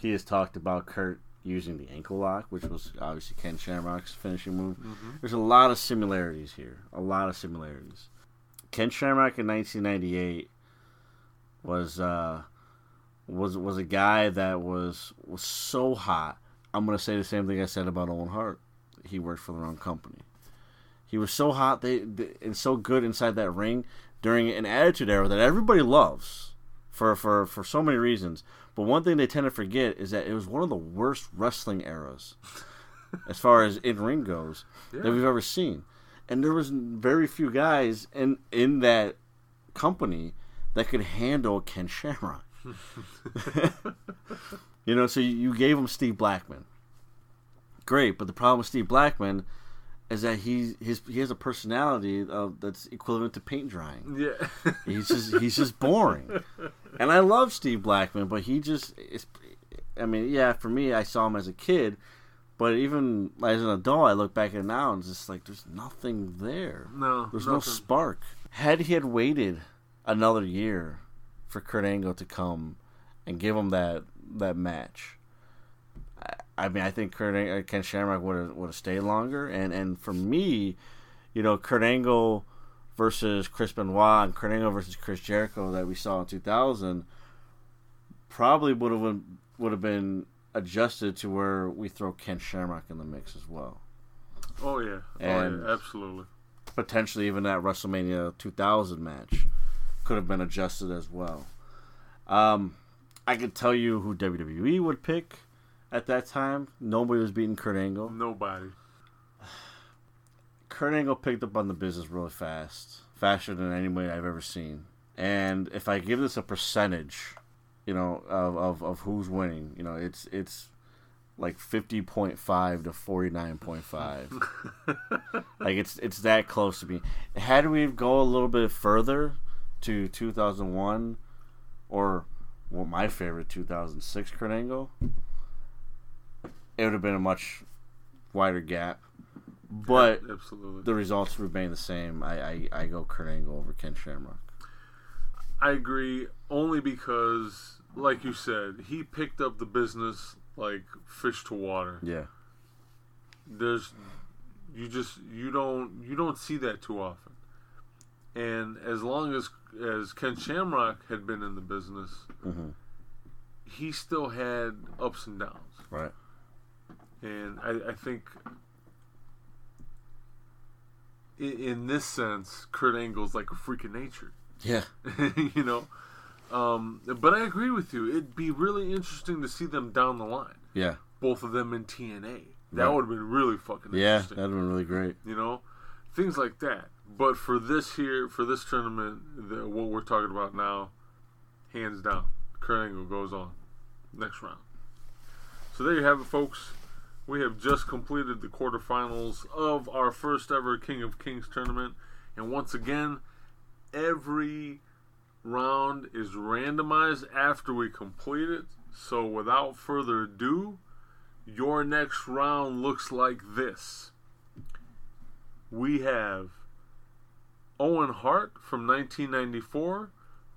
He has talked about Kurt using the ankle lock, which was obviously Ken Shamrock's finishing move. Mm-hmm. There's a lot of similarities here. A lot of similarities. Ken Shamrock in nineteen ninety-eight was uh, was was a guy that was was so hot. I'm going to say the same thing I said about Owen Hart. He worked for the wrong company. He was so hot they, they and so good inside that ring during an Attitude Era that everybody loves for, for, for so many reasons. But one thing they tend to forget is that it was one of the worst wrestling eras, as far as in-ring goes, yeah. that we've ever seen. And there was very few guys in, in that company that could handle Ken Shamrock. You know, so you gave him Steve Blackman. Great, but the problem with Steve Blackman is that he his he has a personality of, that's equivalent to paint drying. Yeah, he's just he's just boring. And I love Steve Blackman, but he just is, I mean, yeah, for me, I saw him as a kid, but even as an adult, I look back at it now and it's just like there's nothing there. No, there's nothing. No spark. Had he had waited another year for Kurt Angle to come and give him that that match, I, I mean, I think Kurt Ang- Ken Shamrock would have would have stayed longer. And, and for me, you know, Kurt Angle versus Chris Benoit and Kurt Angle versus Chris Jericho that we saw in two thousand probably would have been, would have been adjusted to where we throw Ken Shamrock in the mix as well. Oh, yeah. And oh, yeah. Absolutely. Potentially even that WrestleMania two thousand match could have been adjusted as well. Um, I can tell you who W W E would pick at that time. Nobody was beating Kurt Angle. Nobody. Kurt Angle picked up on the business really fast, faster than anybody I've ever seen. And if I give this a percentage, you know, of, of, of who's winning, you know, it's it's like fifty point five to forty-nine point five. Like it's it's that close to me. Had we go a little bit further to two thousand one or well, my favorite two thousand six Kurt Angle, it would have been a much wider gap. But absolutely, the results remain the same. I, I, I go Kurt Angle over Ken Shamrock. I agree, only because, like you said, he picked up the business like fish to water. Yeah. There's, you just you don't you don't see that too often. And as long as as Ken Shamrock had been in the business, mm-hmm. he still had ups and downs. Right. And I, I think, in this sense, Kurt Angle's like a freak of nature. Yeah. You know? Um, but I agree with you. It'd be really interesting to see them down the line. Yeah. Both of them in T N A. That right. would have been really fucking yeah, interesting. Yeah, that would have been really great. You know? Things like that. But for this here, for this tournament, the, what we're talking about now, hands down, Kurt Angle goes on. Next round. So there you have it, folks. We have just completed the quarterfinals of our first ever King of Kings tournament. And once again, every round is randomized after we complete it. So without further ado, your next round looks like this. We have Owen Hart from nineteen ninety-four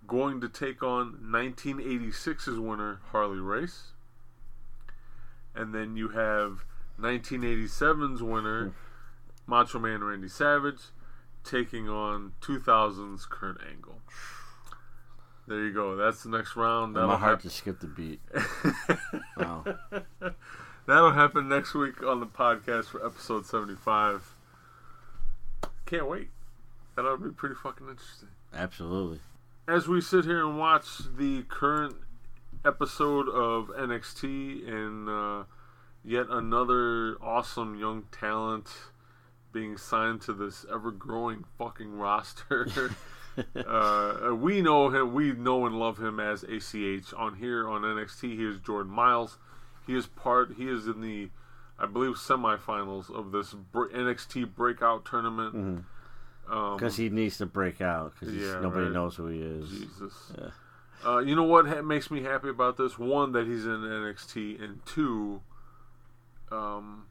going to take on nineteen eighty-six's winner, Harley Race. And then you have nineteen eighty-seven's winner, Macho Man Randy Savage, taking on two thousand's Kurt Angle. There you go. That's the next round. That'll My heart hap- just skipped a beat. Wow. That'll happen next week on the podcast for episode seventy-five. Can't wait. That'll be pretty fucking interesting. Absolutely. As we sit here and watch the current episode of N X T and uh, yet another awesome young talent being signed to this ever-growing fucking roster. uh, we know him, we know and love him as A C H. On here on N X T, he is Jordan Miles. He is part. He is in the, I believe, semifinals of this N X T Breakout Tournament. Because mm-hmm. um, he needs to break out. Because yeah, nobody right. knows who he is. Jesus. Yeah. Uh, you know what ha- makes me happy about this? One, that he's in N X T, and two, um,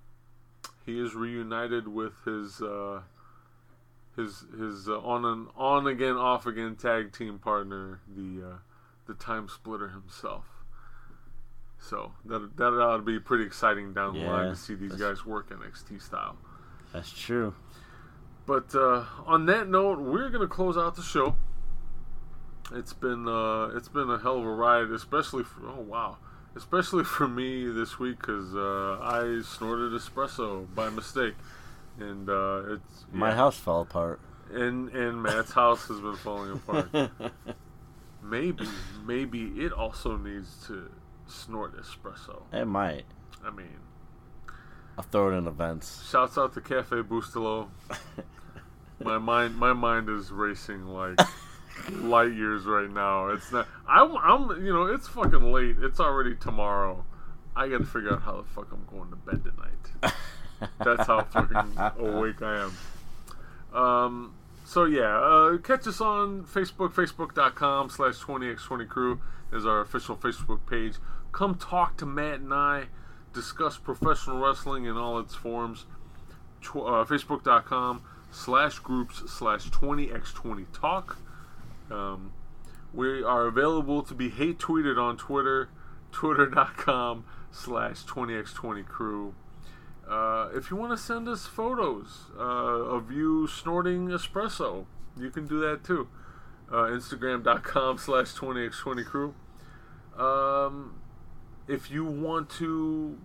he is reunited with his uh, his his uh, on and on again, off again tag team partner, the uh, the Time Splitter himself. So that that ought to be pretty exciting down yeah, the line to see these guys work N X T style. That's true. But uh, on that note, we're gonna close out the show. It's been uh, it's been a hell of a ride, especially for oh wow, especially for me this week because uh, I snorted espresso by mistake, and uh, it's my yeah. house fell apart, and and Matt's house has been falling apart. Maybe maybe it also needs to snort espresso. It might. I mean, I'll throw it in the vents. Shouts out to Cafe Bustelo. my mind my mind is racing like. Light years right now. It's not. I'm, I'm. You know, it's fucking late. It's already tomorrow. I gotta figure out how the fuck I'm going to bed tonight. That's how fucking awake I am. Um. So yeah. Uh, catch us on Facebook. Facebook dot com slash twenty by twenty crew is our official Facebook page. Come talk to Matt and I. Discuss professional wrestling in all its forms. Tw- uh, Facebook dot com slash groups slash twenty by twenty talk. Um, we are available to be hate tweeted on Twitter, twitter.com slash twenty by twenty crew. Uh, if you want to send us photos uh, of you snorting espresso, you can do that too. Uh, Instagram.com slash 20x20crew. Um, if you want to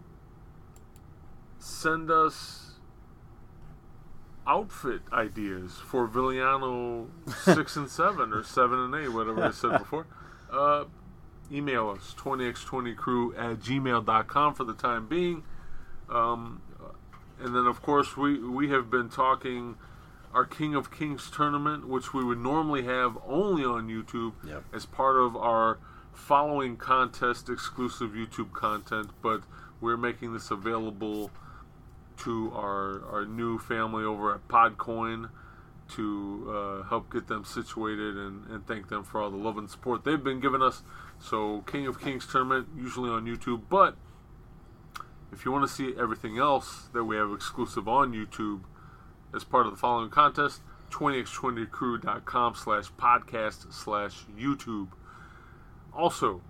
send us outfit ideas for Villano six and seven or seven and eight, whatever I said before, uh, email us twenty by twenty crew at gmail dot com for the time being. Um, and then of course we, we have been talking our King of Kings tournament, which we would normally have only on YouTube, yep, as part of our following contest exclusive YouTube content, but we're making this available to our, our new family over at Podcoin to uh, help get them situated, and, and thank them for all the love and support they've been giving us. So King of Kings tournament usually on YouTube, but if you want to see everything else that we have exclusive on YouTube as part of the following contest, twenty by twenty crew dot com slash podcast slash YouTube. Also,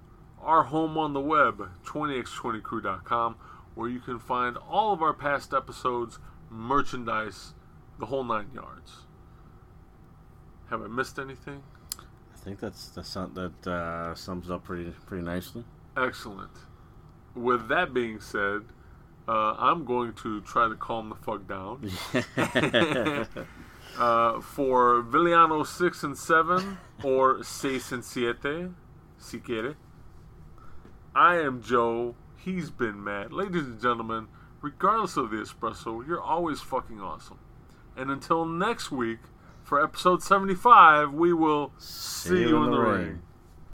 our home on the web, twenty by twenty crew dot com, where you can find all of our past episodes, merchandise, the whole nine yards. Have I missed anything? I think that's, that's that uh, sums up pretty pretty nicely. Excellent. With that being said, uh, I'm going to try to calm the fuck down. uh, for Villano six and seven, or seis and siete, si quiere, I am Joe. He's been Matt. Ladies and gentlemen, regardless of the espresso, you're always fucking awesome. And until next week, for episode seventy-five, we will see, see you in the ring. ring.